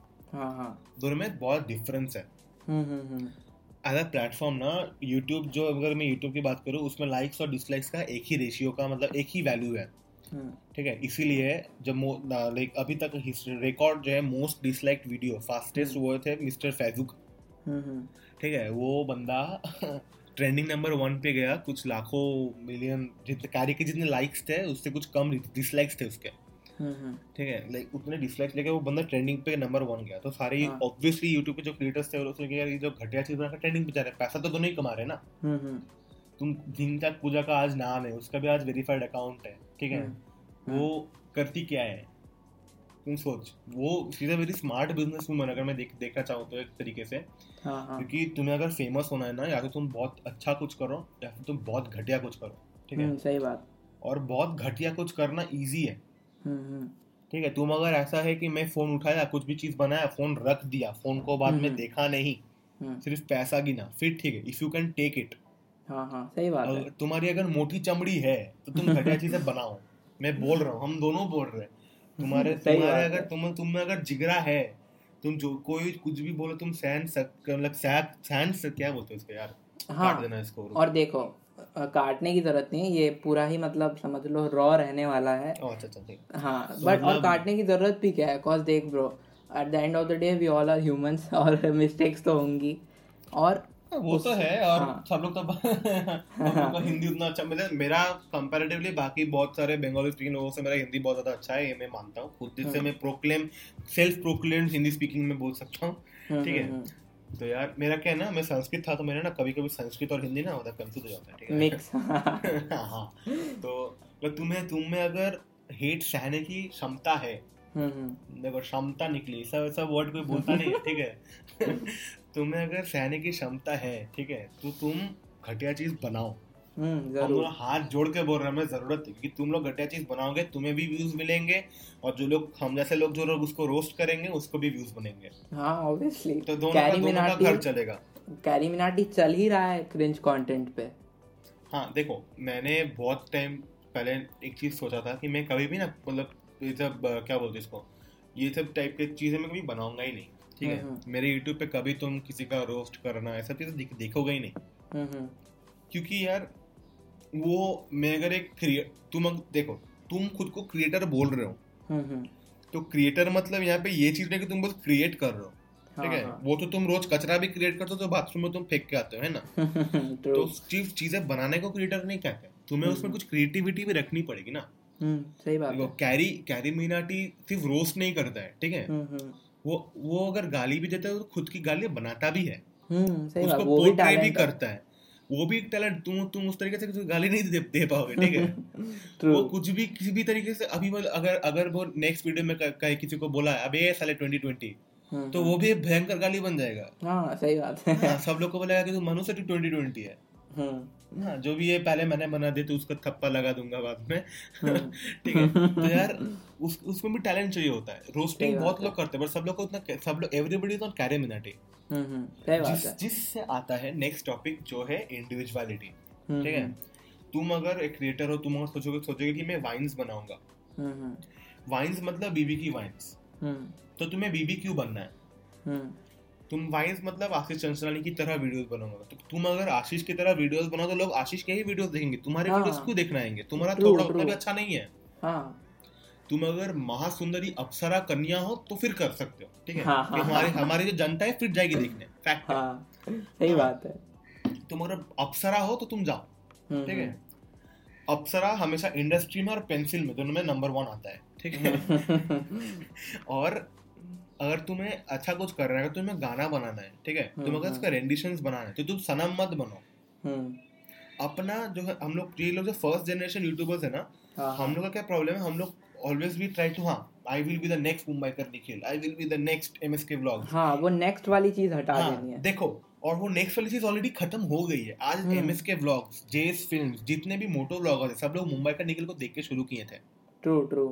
दोनों में बहुत डिफरेंस है. अदर प्लेटफॉर्म ना, यूट्यूब जो, अगर मैं यूट्यूब की बात करूँ उसमें लाइक्स और डिसलाइक्स का एक ही रेशियो का मतलब एक ही वैल्यू है, ठीक है. इसीलिए जब लाइक अभी तक रिकॉर्ड जो है मोस्ट डिसलाइक्ड वीडियो फास्टेस्ट वो थे मिस्टर फेसबुक, ठीक है, वो बंदा ट्रेंडिंग नंबर वन पे गया, कुछ लाखों मिलियन जितने कार्य के जितने लाइक्स थे उससे कुछ कम डिसलाइक्स थे उसके, ठीक है, लाइक उतने डिसलाइक्स लेके वो बंदा ट्रेंडिंग पे नंबर वन गया. तो सारे ऑब्वियसली यूट्यूब पे जो क्रिएटर्स थे उसने कहा ये जो घटिया चीज बना ट्रेंडिंग पे जा रहा है, पैसा तो नहीं कमा रहे ना. तुम जिनका पूजा का आज नाम है उसका भी आज वेरीफाइड अकाउंट है, ठीक है, वो करती क्या है तुम सोच. वो सीधा वेरी स्मार्ट बिजनेसवूमन अगर मैं देख, देखना चाहूँ तो एक तरीके से, क्योंकि तुम्हें अगर फेमस होना है ना, या तो तुम बहुत अच्छा कुछ करो या फिर तुम बहुत घटिया कुछ करो, ठीक है, सही बात. और बहुत घटिया कुछ करना ईजी है, ठीक है. तुम अगर ऐसा है कि मैं फोन उठाया, कुछ भी चीज बनाया, फोन रख दिया, फोन को बाद में देखा नहीं, सिर्फ पैसा गिना, फिर ठीक है, if you can take it. सही बात है. तुम्हारी अगर मोटी चमड़ी है तो तुम घटिया चीजें बनाओ, मैं बोल रहा हूँ, हम दोनों बोल रहे हैं. तुम्हारे तुम्हारे अगर तुम तुम में अगर जिगरा है, तुम जो कोई कुछ भी बोलो तुम सहन सक मतलब सहन सक क्या बोलते हो इसको यार, काट देना इसको. और देखो काटने की जरूरत नहीं, ये पूरा ही मतलब समझ लो रॉ रहने वाला है. हाँ, बट और काटने की जरूरत भी क्या है, बिकॉज देख bro, at the end of the day we all are humans और मिस्टेक्स तो होंगी. और वो तो है, और सब लोग तो हिंदी उतना अच्छा, मतलब मेरा कंपैरेटिवली बाकी बहुत सारे बंगाली स्पीकिंग लोगों से मेरा हिंदी बहुत ज्यादा अच्छा है, ये मैं मानता हूँ खुद से. मैं proclaim self proclaimed Hindi speaking में बोल सकता हूँ, ठीक है. तो यार मेरा क्या है ना, मैं संस्कृत था तो मेरा ना कभी कभी संस्कृत और हिंदी ना होता कंफ्यूज हो जाता है, ठीक है, मिक्स. हाँ, तो तुम्हें तुम में अगर हेट सहने की क्षमता है, देखो क्षमता निकली, सब ऐसा वर्ड कोई बोलता नहीं, ठीक है, तुम्हें अगर सहने की क्षमता है, ठीक है, तो तुम घटिया चीज बनाओ. हम हाथ जोड़ के बोल रहे हैं, हमें जरूरत है, क्योंकि तुम लोग घटिया चीज बनाओगे तुम्हें भी व्यूज मिलेंगे, और जो लोग हम जैसे लोग जो लोग उसको रोस्ट करेंगे उसको भी व्यूज बनेंगे. हाँ, ऑब्वियसली. तो दोनों का दोनों का घर चलेगा. कैरी मिनाटी चल ही रहा है क्रिंज कंटेंट पे. हाँ, देखो मैंने बहुत टाइम पहले एक चीज सोचा था कि मैं कभी भी ना मतलब ये सब क्या बोलते हैं इसको, ये सब टाइप की चीजें मैं कभी बनाऊंगा ही नहीं, ठीक है. मेरे YouTube पे कभी तुम किसी का रोस्ट करना ऐसा चीज देखोगे ही नहीं, क्योंकि यार वो मैं अगर एक क्रिएट तुम देखो तुम खुद को क्रिएटर बोल रहे हो, तो क्रिएटर मतलब यहाँ पे ये चीज नहीं कि तुम बस क्रिएट कर रहे हो, ठीक है, वो तो तुम रोज कचरा भी क्रिएट करते हो तो बाथरूम में तुम फेंक के आते हो, है ना. तो चीजें बनाने को क्रिएटर नहीं कहते, तुम्हें उसमें कुछ क्रिएटिविटी भी रखनी पड़ेगी ना. सही बात है. कैरी कैरी मिनाटी सिर्फ रोस्ट नहीं करता है, ठीक है, वो वो अगर गाली भी देता है तो खुद की गाली बनाता भी है, उसको पोर्ट्रे भी करता है, वो भी एक टैलेंट. तुम तुम उस तरीके से किसी को गाली नहीं दे, दे पाओगे, ठीक है. वो कुछ भी किसी भी तरीके से अभी अगर अगर वो नेक्स्ट वीडियो में कहीं किसी को बोला अबे साले ट्वेंटी ट्वेंटी, तो वो भी भयंकर गाली बन जाएगा. हाँ, सही बात है. सब लोग को बोलेगा कि तू मनु से तू ट्वेंटी ट्वेंटी है. हाँ, जो भी ये पहले मैंने बना दे तो उसका थप्पा लगा दूंगा बाद में, ठीक है. तो यार उस उसमें भी टैलेंट चाहिए होता है. रोस्टिंग बहुत लोग करते हैं, पर सब लोग को उतना सब लोग everybody is not carry Minati. जिससे आता है नेक्स्ट टॉपिक जो है इंडिविजुअलिटी, ठीक है. तुम अगर एक क्रिएटर हो, तुम सोचोगे सोचोगे कि मैं वाइन्स बनाऊंगा, वाइन्स मतलब बीबी की वाइन्स, तो तुम्हें बीबी क्यू बनना है, तुम वाइन्स मतलब आशीष चंचलानी की तरह वीडियोस बनाओगे, तो तुम अगर आशीष की तरह वीडियोस बनाओ तो लोग आशीष के ही वीडियोस देखेंगे, तुम्हारे वीडियोस क्यों देखना आएंगे, तुम्हारा थोड़ा उतना भी अच्छा नहीं है। तुम अगर महासुंदरी अप्सरा कन्या हो तो फिर कर सकते हो, ठीक है, हमारे हमारी जो जनता है फिर जाएगी देखने, फैक्ट है, सही बात है। तुम अगर अप्सरा हो तो तुम जाओ, ठीक है, अप्सरा हमेशा इंडस्ट्री में और पेंसिल में दोनों में नंबर वन आता है, ठीक है। और अगर तुम्हें अच्छा कुछ करना है, तुम्हें गाना बनाना है, ठीक है, तुम अगर उसका रेंडिशंस बनाना है तो तुम सनम मत बनो। अपना जो हम लोग ये लोग जो फर्स्ट जनरेशन यूट्यूबर्स है ना, हम लोग का क्या प्रॉब्लम है, हम लोग ऑलवेज बी ट्राई टू, हाँ I will be the next मुंबईकर निखिल, I will be the next एमएसके vlog, हाँ वो नेक्स्ट वाली चीज हटा देनी है, देखो, और वो नेक्स्ट वाली चीज ऑलरेडी खत्म हो गई है। आज एमएसके व्लॉग्स, जेस फिल्म्स, जितने भी मोटो व्लॉगर्स सब लोग मुंबईकर निखिल को देख के शुरू किए थे, ट्रू ट्रू,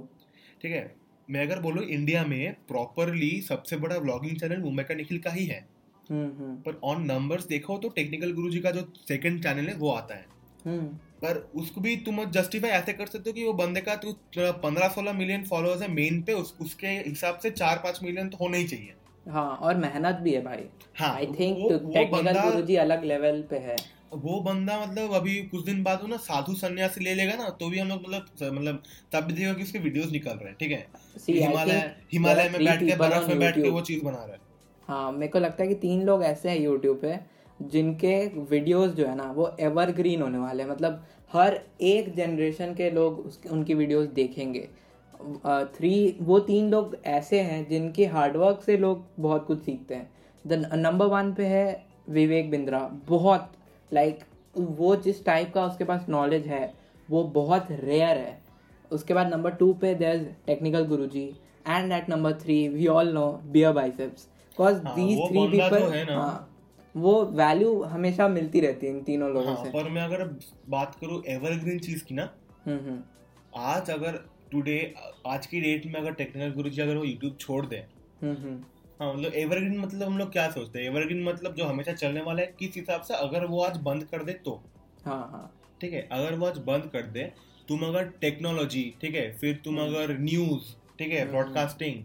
ठीक है। मैं अगर बोलूं इंडिया में प्रॉपरली सबसे बड़ा व्लॉगिंग चैनल मुंबईकर निखिल का ही है, पर ऑन नंबर्स देखो तो टेक्निकल गुरुजी का जो सेकंड चैनल है वो आता है, पर उसको भी तुम जस्टिफाई ऐसे कर सकते हो कि वो बंदे का तो पंद्रह सोलह मिलियन फॉलोअर्स है मेन पे, उस, उसके हिसाब से चार पांच मिलियन तो होने ही चाहिए। हाँ, और मेहनत भी है भाई, आई थिंक टेक्निकल गुरुजी अलग लेवल पे है वो बंदा, मतलब अभी कुछ दिन बाद वो ना साधु सन्यासी ले लेगा ना, तो भी हम लोग मतलब मतलब तब भी देखो कि उसके वीडियोस निकल रहे हैं, ठीक है, हिमालय हिमालय में बैठ के बर्फ में बैठ के वो चीज बना रहा है। हाँ, मेरे को लगता है कि तीन लोग ऐसे हैं यूट्यूब पे जिनके वीडियोस जो है ना वो एवरग्रीन होने वाले हैं, मतलब हर एक जनरेशन के लोग उसके उनकी वीडियोस देखेंगे। थ्री वो तीन लोग ऐसे हैं जिनके हार्डवर्क से लोग बहुत कुछ सीखते हैं। द नंबर वन पे है विवेक बिंद्रा, बहुत लाइक like, वो जिस टाइप का उसके पास नॉलेज है वो बहुत रेयर है। उसके बाद नंबर टू पे there is technical Guruji, and at number three we all know beer biceps, because these three people वो वैल्यू हमेशा मिलती रहती है इन तीनों लोगों हाँ, से। पर मैं अगर बात करूँ एवरग्रीन चीज की ना, आज अगर टुडे आज की डेट में अगर टेक्निकल गुरुजी अगर वो यूट्यूब छोड़ दे, हाँ मतलब एवरग्रीन मतलब हम लोग क्या सोचते हैं, एवरग्रीन मतलब जो हमेशा चलने वाला है किस हिसाब से, अगर वो आज बंद कर दे तो हाँ हाँ ठीक है, अगर वो आज बंद कर दे, तुम अगर टेक्नोलॉजी, ठीक है, फिर तुम अगर न्यूज, ठीक है, ब्रॉडकास्टिंग,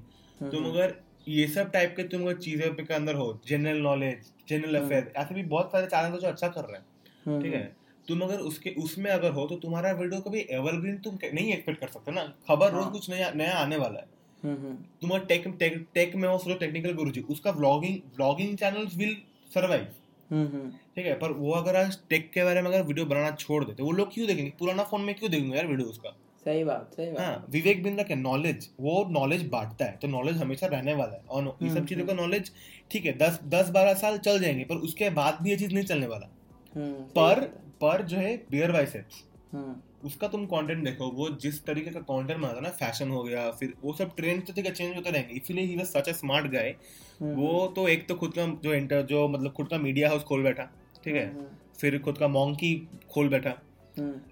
तुम अगर ये सब टाइप के तुम अगर चीजों पे के अंदर हो, जनरल नॉलेज, जनरल अफेयर, ऐसे भी बहुत सारे चैनल जो अच्छा कर रहे हैं, ठीक है, तुम अगर उसके उसमें अगर हो तो तुम्हारा वीडियो कभी एवरग्रीन तुम नहीं एक्सपेक्ट कर सकते ना, खबर रोज कुछ नया नया आने वाला है। तुम्हारा टेक टेक टेक में हो सोचो टेक्निकल गुरुजी, उसका vlogging vlogging channels will survive, ठीक है, पर वो अगर आज टेक के बारे में अगर वीडियो बनाना छोड़ देते वो लोग क्यों देखेंगे, पुराना फोन में क्यों देखेंगे यार वीडियो उसका। सही बात, सही बात। हाँ, विवेक बिंद्रा के नॉलेज, वो नॉलेज बांटता है तो नॉलेज हमेशा रहने वाला है, और ये सब चीजों का नॉलेज ठीक है दस दस बारह साल चल जाएंगे, पर उसके बाद भी ये चीज नहीं चलने वाला। पर पर जो है बियर बाइसेप्स, उसका तुम कंटेंट देखो, वो जिस तरीके का कंटेंट बनाता ना, फैशन हो गया, फिर वो सब ट्रेंड तो ठीक है चेंज होते रहेंगे, इसीलिए he was such a smart guy. वो तो एक तो खुद का जो इंटर जो मतलब खुद का मीडिया हाउस खोल बैठा, ठीक है, फिर खुद का मॉन्की खोल बैठा।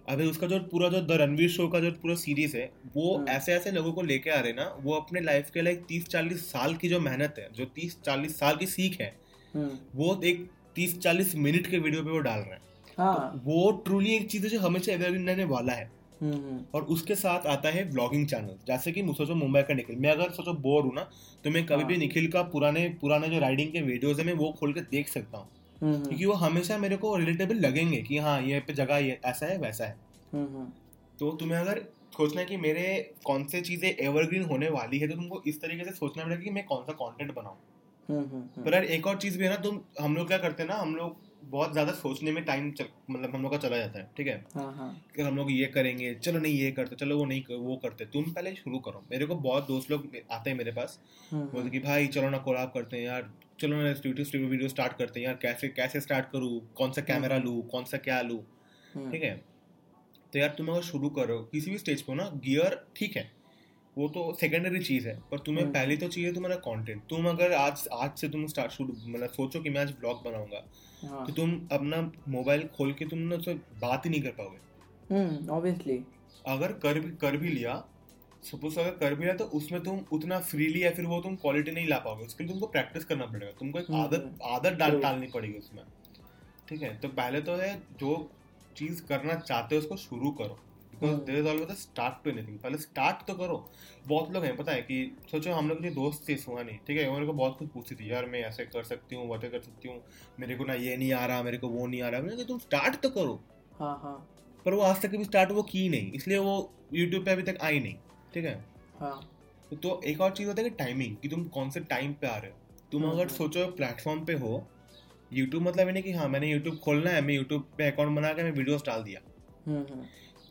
अभी उसका जो पूरा जो द रणवीर शो का जो पूरा सीरीज है वो ऐसे ऐसे लोगों को लेके आ रहे ना, वो अपने लाइफ के लाइक तीस चालीस साल की जो मेहनत है, जो तीस चालीस साल की सीख है, वो एक तीस चालीस मिनट के वीडियो पे वो डाल रहे हैं। हाँ। तो वो ट्रूली एक चीज है जो हमेशा एवरग्रीन रहने वाला है। और उसके साथ आता है व्लॉगिंग चैनल, जैसे कि सोचो मुंबई का निखिल, मैं अगर सोचो बोर हूँ ना तो मैं कभी हाँ। भी निखिल का पुराने पुराने जो राइडिंग के वीडियोस है मैं वो खोल के देख सकता हूँ, क्योंकि वो हमेशा मेरे को रिलेटेबल लगेंगे कि हाँ ये पे जगह ये ऐसा है वैसा है। तो तुम्हें अगर सोचना है कि मेरे कौन से चीजें एवरग्रीन होने वाली है तो तुमको इस तरीके से सोचना पड़ेगा कि मैं कौन सा कॉन्टेंट बनाऊँ। पर यार एक और चीज भी है ना, तुम हम लोग क्या करते हैं ना, हम लोग बहुत ज्यादा सोचने में टाइम मतलब हम लोग का चला जाता है, ठीक है, कि हम लोग ये करेंगे, चलो नहीं ये करते, चलो वो नहीं वो करते, तुम पहले शुरू करो। मेरे को बहुत दोस्त लोग आते हैं मेरे पास, बोलते कि भाई चलो ना कोलैब करते हैं यार, चलो ना यूट्यूब वीडियो स्टार्ट करते हैं यार, कैसे कैसे स्टार्ट करूँ, कौन सा कैमरा लूँ, कौन सा क्या लूँ, ठीक है। तो यार तुम अगर शुरू करो किसी भी स्टेज पर ना, गियर ठीक है वो तो सेकेंडरी चीज़ है, पर तुम्हें पहले तो चाहिए तुम्हारा कंटेंट। तुम अगर आज आज से तुम स्टार्ट शुरू मतलब सोचो कि मैं आज ब्लॉग बनाऊंगा तो तुम अपना मोबाइल खोल के तुम ना उससे बात ही नहीं कर पाओगे ऑब्वियसली। अगर कर भी कर भी लिया सपोज अगर कर भी लिया तो उसमें तुम उतना फ्रीली या फिर वो तुम क्वालिटी नहीं ला पाओगे, उसके लिए तुमको प्रैक्टिस करना पड़ेगा, तुमको एक आदत आदत डाल डालनी पड़ेगी उसमें, ठीक है। तो पहले तो है जो चीज़ करना चाहते हो उसको शुरू करो, because there is always a start to anything, पहले स्टार्ट तो करो। बहुत लोग हैं, पता है कि सोचो हम लोग जो दोस्त थे सुहा नहीं, ठीक है, मेरे को बहुत कुछ पूछती थी, यार मैं ऐसे कर सकती हूँ, वैसे कर सकती हूँ, मेरे को ना ये नहीं आ रहा, मेरे को वो नहीं आ रहा, मैंने कहा तुम स्टार्ट तो करो। हाँ हाँ, पर वो आज तक कभी स्टार्ट वो की नहीं, इसलिए वो यूट्यूब पे अभी तक आई नहीं, ठीक है। हाँ, तो एक और चीज़ होता है कि टाइमिंग, कि तुम कौन से टाइम पे आ रहे हो। तुम अगर सोचो प्लेटफॉर्म पे हो, यूट्यूब मतलब ये नहीं कि हाँ मैंने यूट्यूब खोलना है, मैं यूट्यूब पे अकाउंट बना के मैं वीडियोस डाल दिया।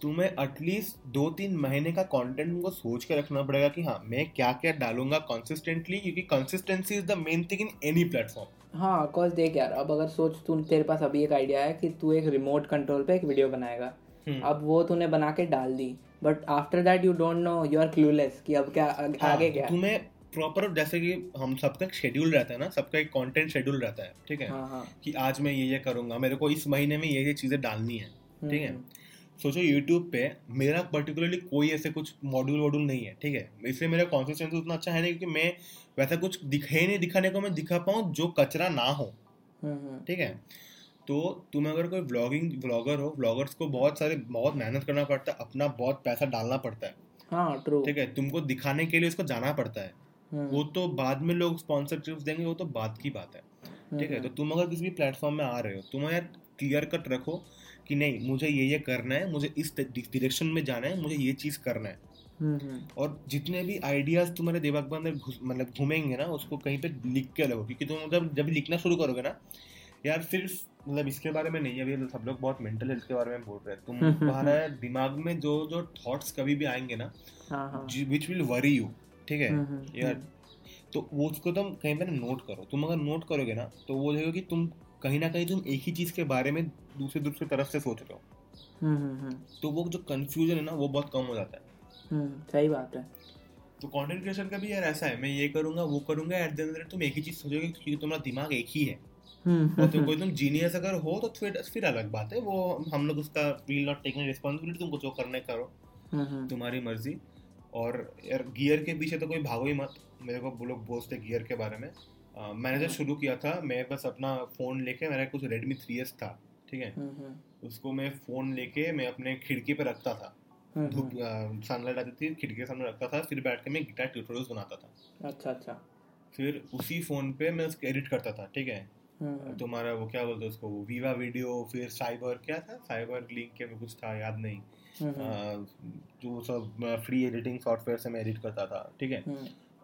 तुम्हें एटलीस्ट दो तीन महीने का कंटेंट को सोच के रखना पड़ेगा कि हाँ मैं क्या क्या डालूंगा कंसिस्टेंटली, क्योंकि consistency is the main thing in any platform. हाँ, बिकॉज देख यार, अब अगर सोच तू, तेरे पास अभी एक आइडिया है कि तू एक रिमोट कंट्रोल पे एक वीडियो बनाएगा, अब वो तूने बना के डाल दी, but after that you don't know, you are clueless कि अब क्या आगे क्या। तुम्हें प्रॉपर, जैसे कि हम सबका एक शेड्यूल रहता है ना, सबका एक कंटेंट शेड्यूल रहता है, ठीक है। हाँ, हाँ. कि आज मैं ये ये करूंगा, मेरे को इस महीने में ये ये चीज़ें डालनी है, ठीक है। सोचो यूट्यूब पे मेरा पर्टिकुलरली कोई ऐसे कुछ मॉड्यूल वॉड्यूल नहीं है, ठीक है, इसलिए मेरा कंसिस्टेंसी उतना अच्छा है नहीं, क्योंकि मैं वैसा कुछ दिखे नहीं, दिखाने को मैं दिखा पाऊँ जो कचरा ना हो, ठीक है। तो तुम अगर कोई व्लॉगिंग व्लॉगर हो, व्लॉगर्स को बहुत सारे बहुत मेहनत करना पड़ता है, अपना बहुत पैसा डालना पड़ता है, हाँ, ट्रू, ठीक है, तुमको दिखाने के लिए इसको जाना पड़ता है। वो तो बाद में लोग स्पॉन्सरशिप्स देंगे, वो तो बाद की बात है, ठीक है। तो तुम अगर किसी भी प्लेटफॉर्म में आ रहे हो, तुम यार क्लियर कट रखो कि नहीं मुझे ये ये करना है, मुझे इस डायरेक्शन में जाना है, मुझे ये चीज़ करना है, और जितने भी आइडियाज़ तुम्हारे दिमाग में मतलब घूमेंगे ना, उसको कहीं पे लिख के लगो, क्योंकि तुम मतलब जब लिखना शुरू करोगे ना यार, सिर्फ मतलब इसके बारे में नहीं, अभी सब लोग बहुत मेंटल हेल्थ के बारे में बोल रहे हैं, तुम तुम्हारे दिमाग में जो जो थॉट्स कभी भी आएंगे ना, विच विल वरी यू, ठीक है यार, तो वो उसको तुम कहीं पर नोट करो। तुम अगर नोट करोगे ना तो वो देखो कि तुम कहीं ना कहीं तुम एक ही चीज़ के बारे में दूसरे दूसरे तरफ से सोच रहे हो, तो वो जो कन्फ्यूजन है ना वो बहुत कम हो जाता है। सही बात है। तो कंटेंट क्रिएशन का भी यार ऐसा है, मैं ये करूँगा वो करूँगा, at the end of the day तुम एक ही चीज़ सोचोगे क्योंकि तुम्हारा दिमाग एक ही है। और तो कोई तुम जीनियस अगर हो तो फिर फिर अलग बात है, वो हम लोग उसका विल नॉट टेक रिस्पॉन्सिबिलिटी, तुमको जो करना करो, तुम्हारी मर्जी। और यार गियर के पीछे तो कोई भागो ही मत, मेरे को वो लोग बोलते गियर के बारे में। आ, मैंने जब शुरू किया था, मैं बस अपना फ़ोन लेके, मेरा कुछ रेडमी थ्री एस था, ठीक है, उसको मैं फ़ोन लेके मैं अपने खिड़की पर रखता था, धूप सनलाइट आती थी, खिड़की के सामने रखता था, फिर बैठ के मैं गिटार ट्यूटोरियल्स बनाता था। अच्छा अच्छा। फिर उसी फ़ोन पे मैं उसको एडिट करता था, ठीक है, तुम्हारा वो क्या बोलते उसको, वीवा वीडियो, फिर साइबर क्या था, साइबर लिंक के कुछ था, याद नहीं, जो सब फ्री एडिटिंग सॉफ्टवेयर से मैं एडिट करता था, ठीक है।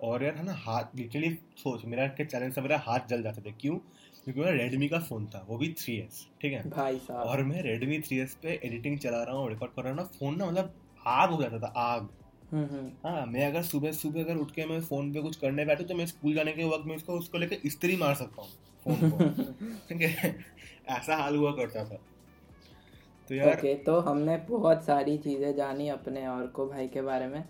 और यार है ना, हाथ लिटरली सोच, मेरा के चैलेंज से मेरा हाथ जल जाते थे। क्यों? क्योंकि मेरा रेडमी का फ़ोन था, वो भी थ्री एस, ठीक है भाई साहब, और मैं रेडमी थ्री एस पे एडिटिंग चला रहा हूँ, रिकॉर्ड कर रहा हूँ ना, फ़ोन ना मतलब आग हो जाता था, आग। हाँ, मैं अगर सुबह सुबह अगर उठ के मैं फ़ोन पे कुछ करने बैठूँ तो मैं स्कूल जाने के वक्त में उसको उसको लेकर इस्त्री मार सकता हूँ फ़ोन को, ठीक है, ऐसा हाल हुआ करता था। तो यार okay, तो हमने बहुत सारी चीज़ें जानी अपने ऑर्को भाई के बारे में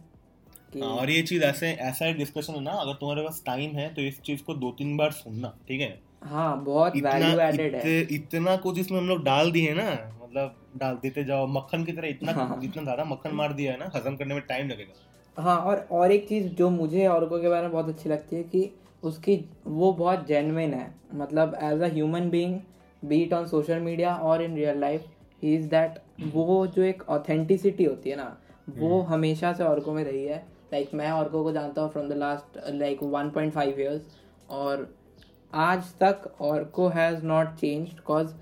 कि... और ये चीज़ ऐसे ऐसा डिस्कशन है ना, अगर तुम्हारे पास टाइम है तो इस चीज़ को दो तीन बार सुनना, ठीक है। हाँ, बहुत वैल्यू एडेड है, इतना कुछ इसमें हम लोग डाल दिए ना, मतलब डाल देते जाओ मक्खन की तरह, इतना हाँ। इतना ज़्यादा मक्खन मार दिया है ना, हजम करने में टाइम लगेगा। हाँ, और और एक चीज़ जो मुझे ऑर्को के बारे में बहुत अच्छी लगती है कि उसकी वो बहुत जेन्युइन है, मतलब as a human being, be it on social media और in real life, is that वो जो एक ऑथेंटिसिटी होती है ना, वो हमेशा से ऑर्को में रही है। लाइक like, मैं ऑर्को को जानता हूँ from the last like one point five years, और आज तक Arko has not changed, cause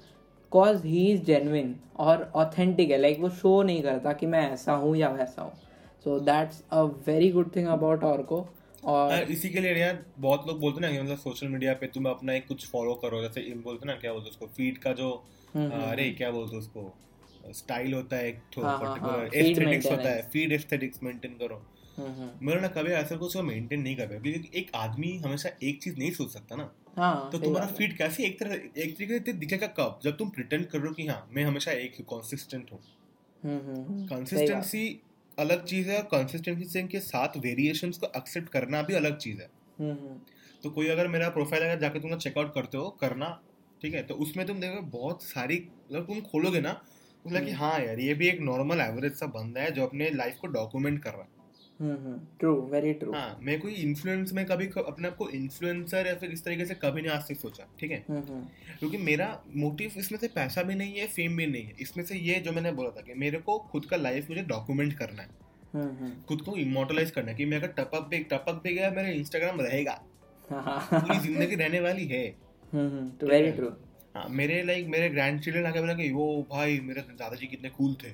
cause he is genuine और ऑथेंटिक है। लाइक like, वो शो नहीं करता कि मैं ऐसा हूँ या वैसा हूँ, so that's a very good thing about Arko. और इसी के लिए यार बहुत लोग बोलते ना कि मतलब सोशल मीडिया पे तुम अपना एक कुछ फॉलो करो, जैसे बोलते ना, क्या बोलते उसको, फीड का जो अरे क्या बोलते उसको, स्टाइल होता है, एक पर्टिकुलर एस्थेटिक्स होता है, फीड एस्थेटिक्स मेंटेन करो। मेरा ना कभी ऐसा कुछ मेंटेन नहीं कर पाया, क्योंकि एक आदमी हमेशा एक चीज नहीं सोच सकता ना। हाँ, तो तुम्हारा फीड कैसे एक तरह एक तरीके से दिखेगा कब, जब तुम प्रिटेंड करो कि हाँ मैं हमेशा एक कंसिस्टेंट हूँ। कंसिस्टेंसी अलग चीज़ है, और कंसिस्टेंसी के साथ वेरिएशंस को एक्सेप्ट करना भी अलग चीज़ है। तो कोई अगर मेरा प्रोफाइल अगर जाके तुम चेकआउट करते हो करना, ठीक है, तो उसमें तुम देखो बहुत सारी अगर तुम खोलोगे ना, मतलब कि हाँ यार ये भी एक नॉर्मल एवरेज सा बंदा है जो अपने लाइफ को डॉक्यूमेंट कर रहा है। True very true. हाँ मैं कोई इन्फ्लुएंस में कभी अपने आप को इन्फ्लुएंसर या फिर इस तरीके से कभी नहीं आज तक सोचा. ठीक है क्योंकि मेरा मोटिव इसमें से पैसा भी नहीं है, फेम भी नहीं है. इसमें से ये जो मैंने बोला था कि मेरे को खुद का लाइफ मुझे डॉक्यूमेंट करना है, खुद को इमोर्टलाइज करना है कि मैं अगर टपअप भी टपअप भी गया मेरा इंस्टाग्राम रहेगा, पूरी जिंदगी रहने वाली है. Very true. हाँ मेरे लाइक मेरे ग्रैंड चिल्ड्रन आके बोला कि वो भाई मेरे दादाजी कितने कूल थे.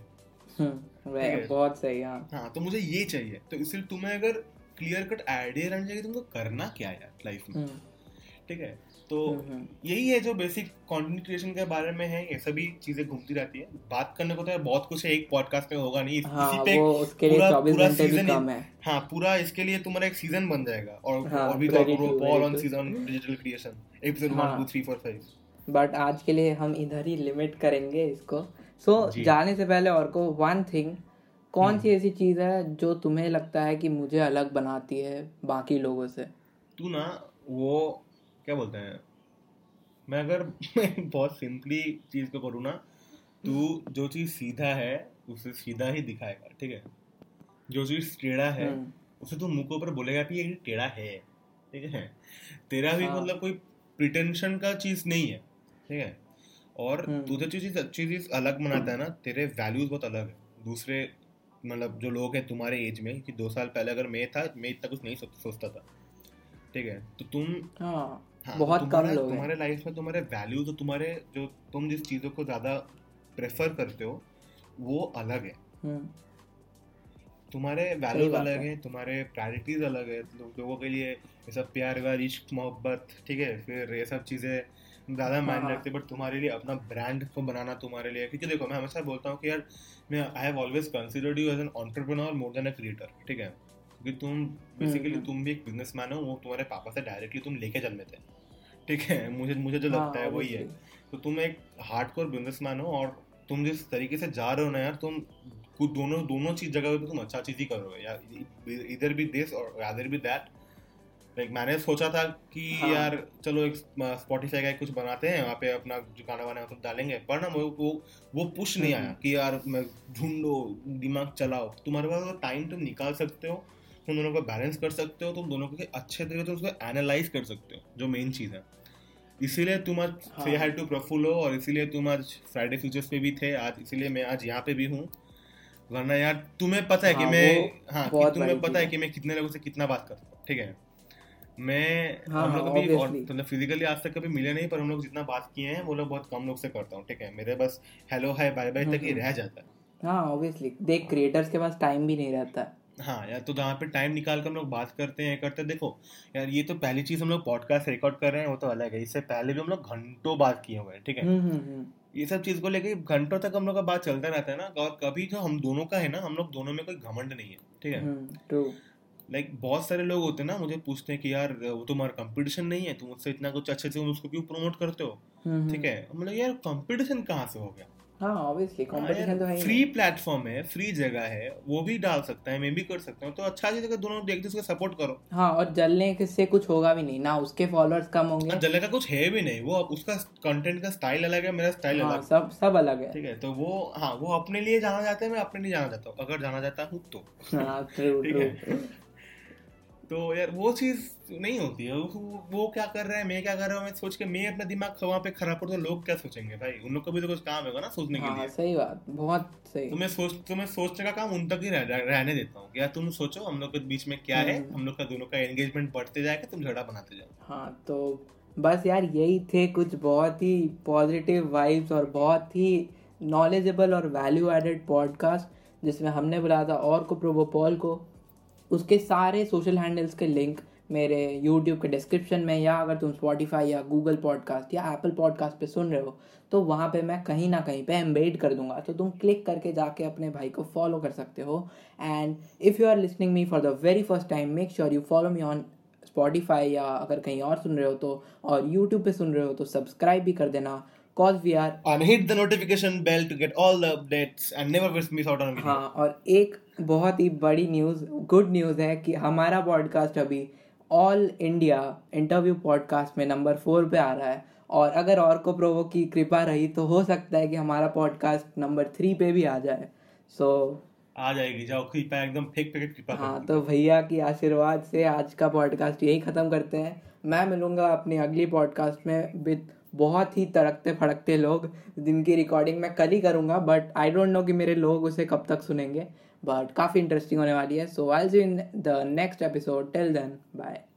बहुत सही. हाँ हाँ तो मुझे ये चाहिए. तो इसलिए तुम्हें अगर क्लियर कट आइडिया रहना चाहिए तुमको करना क्या है लाइफ में. ठीक है तो यही है जो बेसिक कंटेंट क्रिएशन के बारे में है. ये सभी चीजें घूमती रहती है. बात करने को तो बहुत कुछ है, एक पॉडकास्ट में होगा नहीं. हाँ, इसी पे वो उसके पूरा, लिए पूरा सीजन है. हाँ पूरा इसके लिए तुम्हारा एक सीजन बन जाएगा. और अभी तो all on season digital creation episode one two three four five. But आज के लिए हम इधर ही लिमिट करेंगे इसको. सो so, जाने से पहले और को वन थिंग, कौन सी ऐसी चीज है जो तुम्हें लगता है कि मुझे अलग बनाती है बाकी लोगों से? तू ना वो क्या बोलते हैं, मैं अगर मैं बहुत सिंपली चीज को करूँ ना, तू जो चीज सीधा है उसे सीधा ही दिखाएगा. ठीक है जो चीज टेढ़ा है उसे तू मुंह के ऊपर बोलेगा कि ये टेढ़ा है. ठीक है तेरा भी हाँ. मतलब कोई प्रिटेंशन का चीज नहीं है. ठीक है और तुझे जो चीज अच्छी चीज अलग बनाता है ना, तेरे वैल्यूज बहुत अलग है दूसरे मतलब जो लोग हैं तुम्हारे एज में. कि दो साल पहले अगर मैं था मैं इतना कुछ नहीं सोचता था. ठीक है तो तुम हाँ, हाँ, बहुत तो कम लोग तुम्हारे लाइफ में तुम्हारे वैल्यूज और तुम्हारे जो तुम जिस चीजों को ज्यादा प्रेफर करते हो वो अलग है. तुम्हारे वैल्यूज अलग है, तुम्हारे प्रायोरिटीज अलग है. लोगों के लिए ये सब प्यार व्यार इश्क मोहब्बत ठीक है फिर ये सब चीजें ज़्यादा मायने रखते. बट तुम्हारे लिए अपना ब्रांड को बनाना तुम्हारे लिए, क्योंकि देखो मैं हमेशा बोलता हूँ कि यार मैं I have always considered you as an entrepreneur more than a creator. ठीक है क्योंकि तुम बेसिकली तुम भी एक बिजनेसमैन हो. वो तुम्हारे पापा से डायरेक्टली तुम लेके जन्मे थे. ठीक है मुझे मुझे जो लगता है वही है. तो तुम एक हार्डकोर बिजनेसमैन हो और तुम जिस तरीके से जा रहे हो ना यार, तुम कुछ दोनों दोनों चीज जगह पे तुम अच्छा चीज़ ही करोगे यार. इधर भी दिस और अदर भी दैट. Like, मैंने सोचा था कि हाँ. यार चलो एक स्पॉटिफाई का कुछ बनाते हैं, वहाँ पे अपना जो गाना वाना सब डालेंगे. पर ना वो वो, वो पुश नहीं आया कि यार मैं ढूंढो दिमाग चलाओ. तुम्हारे पास टाइम तुम निकाल सकते हो, तुम दोनों को बैलेंस कर सकते हो, तुम दोनों को अच्छे तरीके से उसको एनालाइज कर सकते हो जो मेन चीज़ है. इसीलिए तुम आज से हाई टू प्रफुल हो और इसीलिए तुम आज फ्राइडे फ्यूचर्स पे भी थे आज, इसीलिए मैं आज यहाँ पे भी हूँ. वरना यार तुम्हें पता है कि मैं हाँ तुम्हें पता है कि मैं कितने लोगों से कितना बात करता हूँ. ठीक है मैं हाँ, हम लोग कभी मतलब फिजिकली आज तक कभी मिले नहीं, पर हम लोग जितना बात किए हैं वो लोग बहुत कम लोग से करता हूँ. ठीक है मेरे बस हेलो हाय बाय बाय तक ही रह जाता है. हाँ ऑब्वियसली देख क्रिएटर्स के पास टाइम भी नहीं रहता. हाँ यार तो जहाँ पे टाइम निकाल कर हम लोग बात करते हैं करते हैं देखो यार ये तो पहली चीज़ हम लोग पॉडकास्ट रिकॉर्ड कर रहे हैं वो तो अलग है. इससे पहले भी हम लोग घंटों बात किए हुए हैं. ठीक है ये सब चीज़ को लेके घंटों तक हम लोग का बात चलता रहता है ना. और कभी जो हम दोनों का है ना, हम लोग दोनों में कोई घमंड नहीं है. ठीक है लाइक like, बहुत सारे लोग होते हैं ना मुझे पूछते हैं कि यार वो तुम्हारा कंपटीशन नहीं है, तुम उससे इतना कुछ अच्छे से उसको क्यों प्रमोट करते हो. ठीक है मतलब यार कंपटीशन कहाँ से हो गया. हाँ ऑब्वियसली कंपटीशन तो है. फ्री प्लेटफॉर्म है, फ्री जगह है, वो भी डाल सकता है, मैं भी कर सकता हूँ. तो अच्छा जी दोनों देखते उसको सपोर्ट करो. हाँ और जलने से कुछ होगा भी नहीं ना, उसके फॉलोअर्स कम होंगे, जलने का कुछ है भी नहीं. वो उसका कंटेंट का स्टाइल अलग है, मेरा स्टाइल अलग है, सब सब अलग है. ठीक है तो वो हाँ वो अपने लिए जाना जाता है, मैं अपने लिए जाना जाता हूँ अगर जाना जाता हूँ तो. हाँ तो यार वो चीज़ नहीं होती है. वो, वो क्या कर रहा है मैं क्या कर रहा हूँ मैं सोच के मैं अपना दिमाग वहाँ पे खराब करता हूँ. लोग क्या सोचेंगे भाई, उन लोग को भी तो कुछ काम होगा ना सोचने हाँ, के लिए. सही बात, बहुत सही. तो मैं सोच तो मैं सोचने का काम उन तक ही रह, रहने देता हूँ. यार तुम सोचो हम लोग के बीच में क्या है, हम लोग का दोनों का एंगेजमेंट बढ़ते जाएगा, तुम झगड़ा बनाते जाओ. हाँ तो बस यार यही थे कुछ बहुत ही पॉजिटिव वाइब्स और बहुत ही नॉलेजेबल और वैल्यू एडेड पॉडकास्ट जिसमें हमने बुलाया था ऑर्को प्रोबो पॉल को. उसके सारे सोशल हैंडल्स के लिंक मेरे यूट्यूब के डिस्क्रिप्शन में, या अगर तुम स्पॉटिफाई या गूगल पॉडकास्ट या एप्पल पॉडकास्ट पे सुन रहे हो तो वहाँ पे मैं कहीं ना कहीं पे एम्बेड कर दूंगा. तो तुम क्लिक करके जाके अपने भाई को फॉलो कर सकते हो. And if you are listening me for the very first time, make sure you follow me on Spotify, या अगर कहीं और सुन रहे हो तो, और यूट्यूब पे सुन रहे हो तो सब्सक्राइब भी कर देना. Cause we are and hit the notification bell to get all the updates and never miss out on video. हाँ और एक बहुत ही बड़ी न्यूज़, गुड न्यूज़ है कि हमारा पॉडकास्ट अभी ऑल इंडिया इंटरव्यू पॉडकास्ट में नंबर फोर पे आ रहा है. और अगर ऑर्को प्रोवो की कृपा रही तो हो सकता है कि हमारा पॉडकास्ट नंबर थ्री पे भी आ जाए. सो आ जाएगी, जाओ कृपा एकदम फेंक फेंक कृपा। हाँ, तो भैया की आशीर्वाद से आज का पॉडकास्ट यही ख़त्म करते हैं। मैं मिलूँगा अपने अगली पॉडकास्ट में विद बहुत ही तड़कते फड़कते लोग, जिनकी रिकॉर्डिंग मैं कल ही करूँगा, बट आई डोंट नो कि मेरे लोग उसे कब तक सुनेंगे, बट काफ़ी इंटरेस्टिंग होने वाली है। So I will see you in the next episode, till then bye.